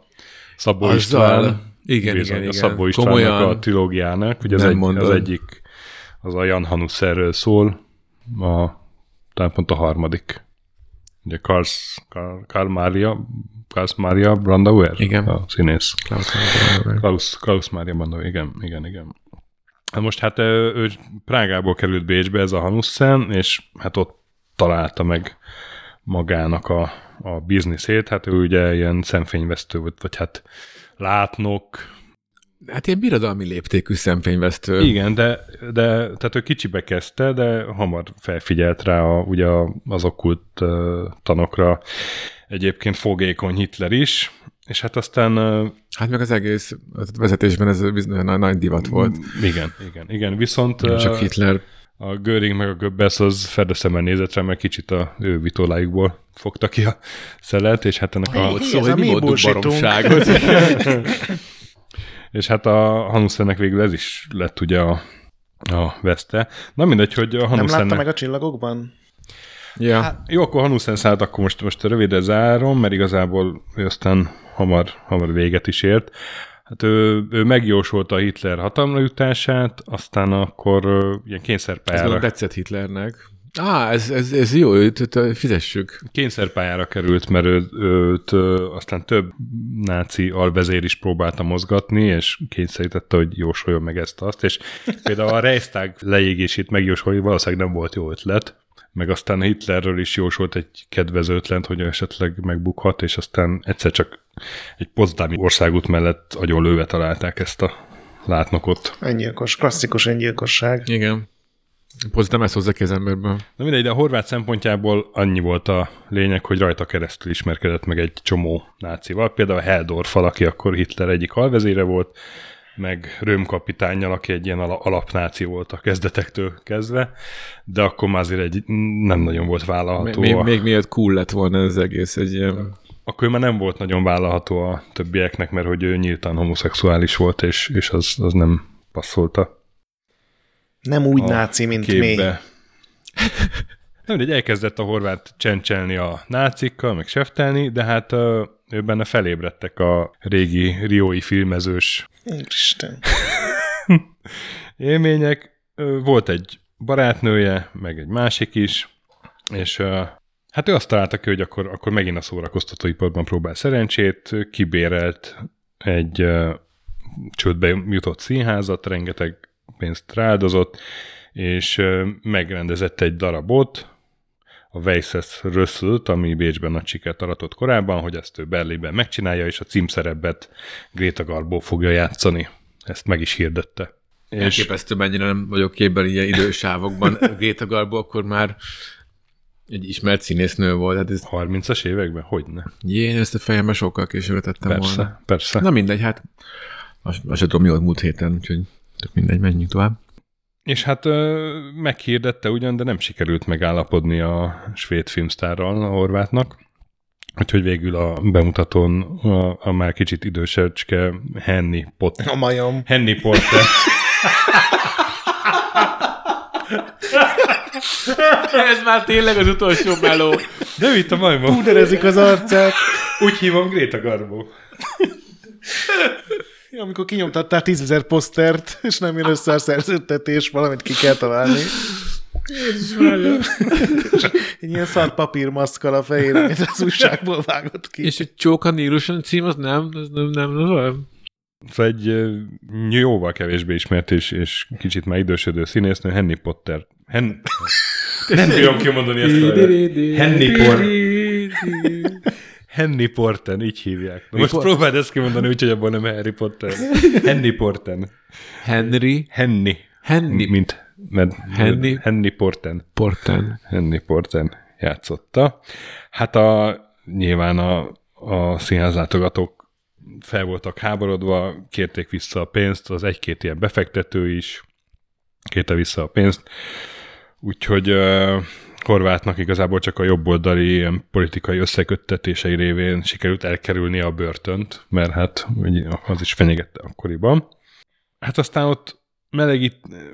Szabó István. Igen. A Szabó Istvánnak komolyan a trilógiának, ugye az egyik, az a Jan Hanussenről szól, talán pont a harmadik. Ugye Klaus Maria Brandauer? Igen. A színész. Klaus Maria Brandauer, igen. Most hát ő Prágából került Bécsbe, ez a Hanussen, és hát ott találta meg magának a bizniszét. Hát ő ugye ilyen szemfényvesztő volt, vagy hát látnok. Hát ilyen birodalmi léptékű szemfényvesztő. Igen, de tehát ő kicsibe kezdte, de hamar felfigyelt rá ugye az okkult tanokra egyébként fogékony Hitler is, és hát aztán... Hát meg az egész vezetésben ez bizony nagy divat volt. Igen, viszont... Nem csak Hitler. A Göring meg a Goebbels az ferdeszemmel nézett rá, mert kicsit a ő vitolájukból fogta ki a szelet, és hát ennek mi búsítunk. És hát a Hanussennek végül ez is lett ugye a veszte. Na mindegy, hogy a Hanussennek... Nem látta meg a csillagokban? Ja. Hát... Jó, akkor Hanussen szállt, akkor most rövidre zárom, mert igazából ő aztán hamar véget is ért. Hát ő megjósolta a Hitler hatalomra jutását, aztán akkor ilyen kényszerpályára... Ez tetszett Hitlernek. Ez jó, őt fizessük. Kényszerpályára került, mert őt aztán több náci alvezér is próbálta mozgatni, és kényszerítette, hogy jósoljon meg ezt-azt, és például a Reichstag leégését megjósolni valószínűleg nem volt jó ötlet, meg aztán Hitlerről is jósolt egy kedvező ötlent, hogy esetleg megbukhat, és aztán egyszer csak egy pozdámi országút mellett agyonlőve találták ezt a látnokot. Öngyilkos, klasszikus öngyilkosság. Igen. Pozdám ezt hozzá ki az emberből. Na mindegy, de a Horváth szempontjából annyi volt a lényeg, hogy rajta keresztül ismerkedett meg egy csomó nácival. Például a Helldorffal, aki akkor Hitler egyik alvezére volt, meg Röhm kapitánnyal, aki egy ilyen alapnáci volt a kezdetektől kezdve, de akkor már azért nem nagyon volt vállalható. Még miért cool lett volna ez egész egy ilyen... Akkor már nem volt nagyon vállalható a többieknek, mert hogy ő nyíltan homoszexuális volt, és az nem passzolta. Nem úgy náci, mint képbe. Mi. Nem, de elkezdett a Horváth csencselni a nácikkal, meg seftelni, de hát ő benne felébredtek a régi riói filmezős Isten. élmények. Volt egy barátnője, meg egy másik is, és hát ő azt találta ki, hogy akkor megint a szórakoztatóiparban próbál szerencsét, kibérelt egy csődbe jutott színházat, rengeteg pénzt rááldozott, és megrendezett egy darabot, a Vejszesz röszölt, ami Bécsben nagy sikert aratott korábban, hogy ezt ő Berlinben megcsinálja, és a címszerepet Greta Garbo fogja játszani. Ezt meg is hirdette. Elképesztő, mennyire nem vagyok képben ilyen idősávokban. Greta Garbo akkor már egy ismert színésznő volt. Hát ez... 30-as években? Hogyne? Én ezt a fejembe sokkal később tettem persze, volna. Persze. Na mindegy, hát azt sem tudom, mi volt múlt héten, úgyhogy tök mindegy, menjünk tovább. És hát meghirdette ugyan, de nem sikerült megállapodni a svéd filmsztárral, a Horváthnak. Úgyhogy végül a bemutatón a már kicsit idősecske Henni Porten. A majom. Henni Porten. Ez már tényleg az utolsó meló. De itt a majom. Púderezik az arcát. Úgy hívom, Greta Garbo. Ja, amikor kinyomtattál 10 000 posztert, és nem jön össze a szerződtetés, valamit ki kell találni. Egy ilyen szar papírmaszkal a fején, amit az újságból vágott ki. És egy Csók a Níluson cím, az nem? Az nem. Szóval egy jóval kevésbé ismert és kicsit már idősödő színésznő, Henni Potter. Nem bírom kimondani ezt a Henni Porten, így hívják. Na most próbáld ezt kimondani, úgyhogy abban nem Harry Potter. Henni Porten. Henni. Mint Henni Porten. Henni Porten játszotta. Hát nyilván a színházlátogatók fel voltak háborodva, kérték vissza a pénzt, az egy-két ilyen befektető is kérte vissza a pénzt. Úgyhogy Horváthnak igazából csak a jobboldali ilyen politikai összeköttetései révén sikerült elkerülni a börtönt, mert hát az is fenyegette akkoriban. Hát aztán ott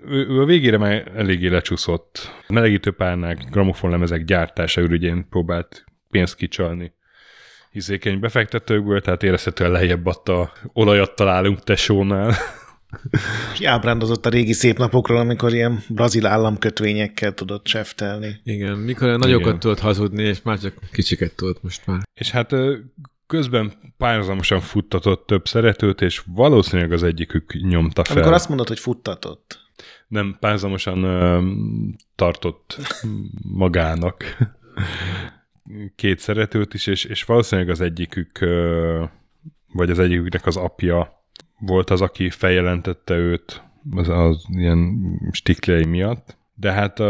ő a végére már eléggé lecsúszott. Melegítőpárnák, gramofonlemezek gyártása ürügyén próbált pénzt kicsalni hiszékeny befektetőkből, tehát érezhetően lejjebb adta olajat találunk tesónál. Kiábrándozott a régi szép napokról, amikor ilyen brazil államkötvényekkel tudott seftelni. Igen, mikor nagyokat tudott hazudni, és már csak kicsiket tudott most már. És hát közben párhuzamosan futtatott több szeretőt, és valószínűleg az egyikük nyomta fel. Amikor azt mondod, hogy futtatott. Nem, párhuzamosan tartott magának két szeretőt is, és valószínűleg az egyikük, vagy az egyiküknek az apja volt az, aki feljelentette őt az ilyen stikliai miatt, de hát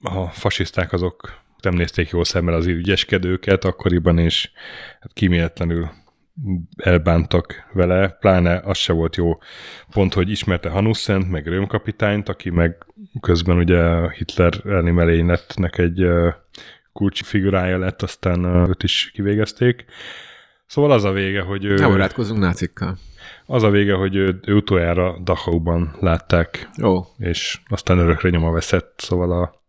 a fasiszták azok nem nézték jól szemmel az ügyeskedőket akkoriban, és hát kíméletlenül elbántak vele, pláne az se volt jó pont, hogy ismerte Hanussent, meg Röhm kapitányt, aki meg közben ugye Hitler elleni merényletnek egy kulcsfigurája lett, aztán őt is kivégezték. Szóval az a vége, hogy ő... Ne barátkozzunk nácikkal. Az a vége, hogy ő utoljára Dachau-ban látták, és aztán örökre nyoma veszett, szóval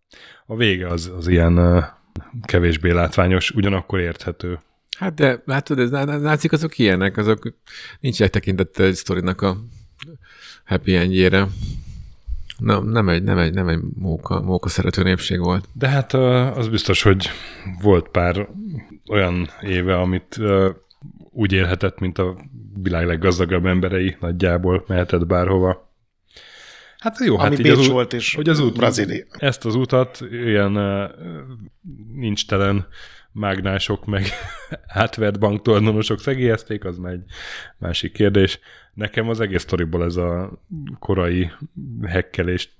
a vége az ilyen kevésbé látványos, ugyanakkor érthető. Hát de látod, ez, nácik azok ilyenek, azok nincs egy tekintettel egy sztorinak a happy endjére. Nem egy móka szerető népség volt. De hát az biztos, hogy volt pár olyan éve, amit úgy élhetett, mint a világ leggazdagabb emberei, nagyjából mehetett bárhova. Hát jó, ami hát így Bécs volt és hogy az út, Brazília. Ezt az utat ilyen nincstelen mágnások meg átvert banktordonosok szegélyezték, az már egy másik kérdés. Nekem az egész sztoriból ez a korai hekkelés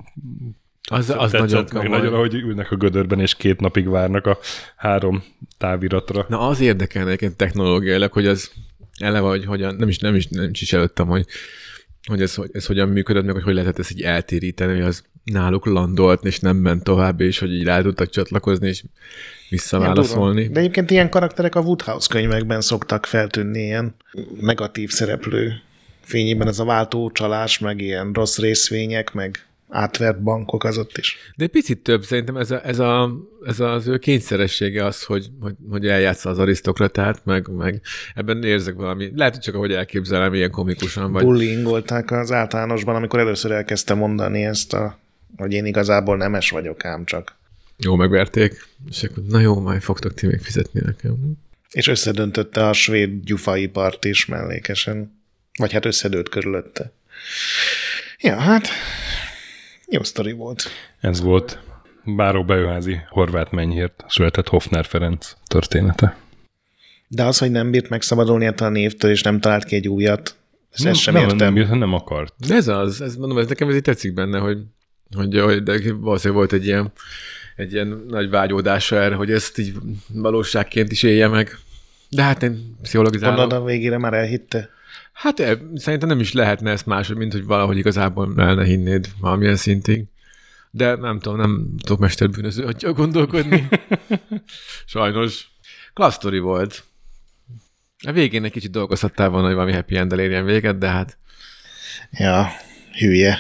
az tetszett, nagyon, ahogy ülnek a gödörben, és két napig várnak a 3 táviratra. Na az érdekelne egyébként technológiailag, hogy az eleve, hogy hogyan, nem is előttem, hogy ez hogyan működött, meg hogy lehetett ezt így eltéríteni, hogy az náluk landolt, és nem ment tovább, és hogy így rá tudtak csatlakozni, és visszaválaszolni. De egyébként ilyen karakterek a Woodhouse könyvekben szoktak feltűnni, ilyen negatív szereplő fényében, ez a váltócsalás, meg ilyen rossz részvények, meg átvert bankok az ott is. De picit több, szerintem ez az ő kényszeressége az, hogy eljátsza az arisztokratát, meg ebben érzek valami, lehet, hogy csak ahogy elképzelem, ilyen komikusan vagy. Bullyingolták az általánosban, amikor először elkezdte mondani ezt hogy én igazából nemes vagyok ám csak. Jó, megverték, és akkor na jó, majd fogtok ti még fizetni nekem. És összedöntötte a svéd gyufaipart is mellékesen, vagy hát összedőtt körülötte. Ja, hát... Jó sztori volt. Ez volt báró Beöházi Horváth Menyhért született Hoffner Ferenc története. De az, hogy nem bírt megszabadulni ettől a névtől, és nem talált ki egy újat, ezt sem értem. Nem akart. De ez nekem ez így tetszik benne, hogy de valószínűleg volt egy ilyen nagy vágyódása erre, hogy ezt így valóságként is élje meg. De hát én pszichologizálom. Mondod, a végére már elhitte. Hát szerintem nem is lehetne ezt máshogy, mint hogy valahogy igazából el ne hinnéd valamilyen szintig. De nem tudok mesterbűnöző, hogy csak gondolkodni. Sajnos. Klassz sztori volt. A végén egy kicsit dolgozhattál volna, hogy valami happy end-el érjen véget, de hát... Ja, hülye.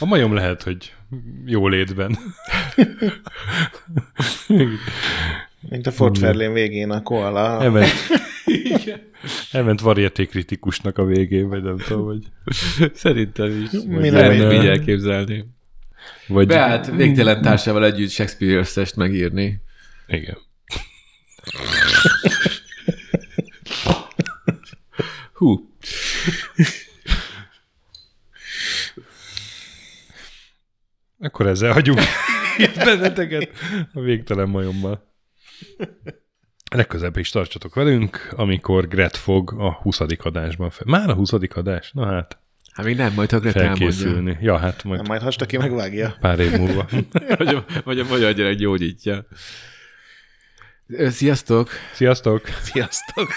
A majom lehet, hogy jó létben. Mint a Ford Fairlane végén a koala. Elment variété kritikusnak a végén, vagy nem tudom, vagy... Szerintem is. Mi nem így elképzelni. Vagy... Beállt végtelen társával együtt Shakespeare összest megírni. Igen. Hú. Akkor ezzel hagyunk benneteket a végtelen majommal. Legközelebb is tartsatok velünk, amikor Gret fog a 20. adásban Már a 20. adás? Na hát. Hát még nem, majd ha Gret elmondja. Ja, hát majd. Nem, majd hastaki megvágja. Pár év múlva. vagy a magyar gyerek gyógyítja. Sziasztok! Sziasztok!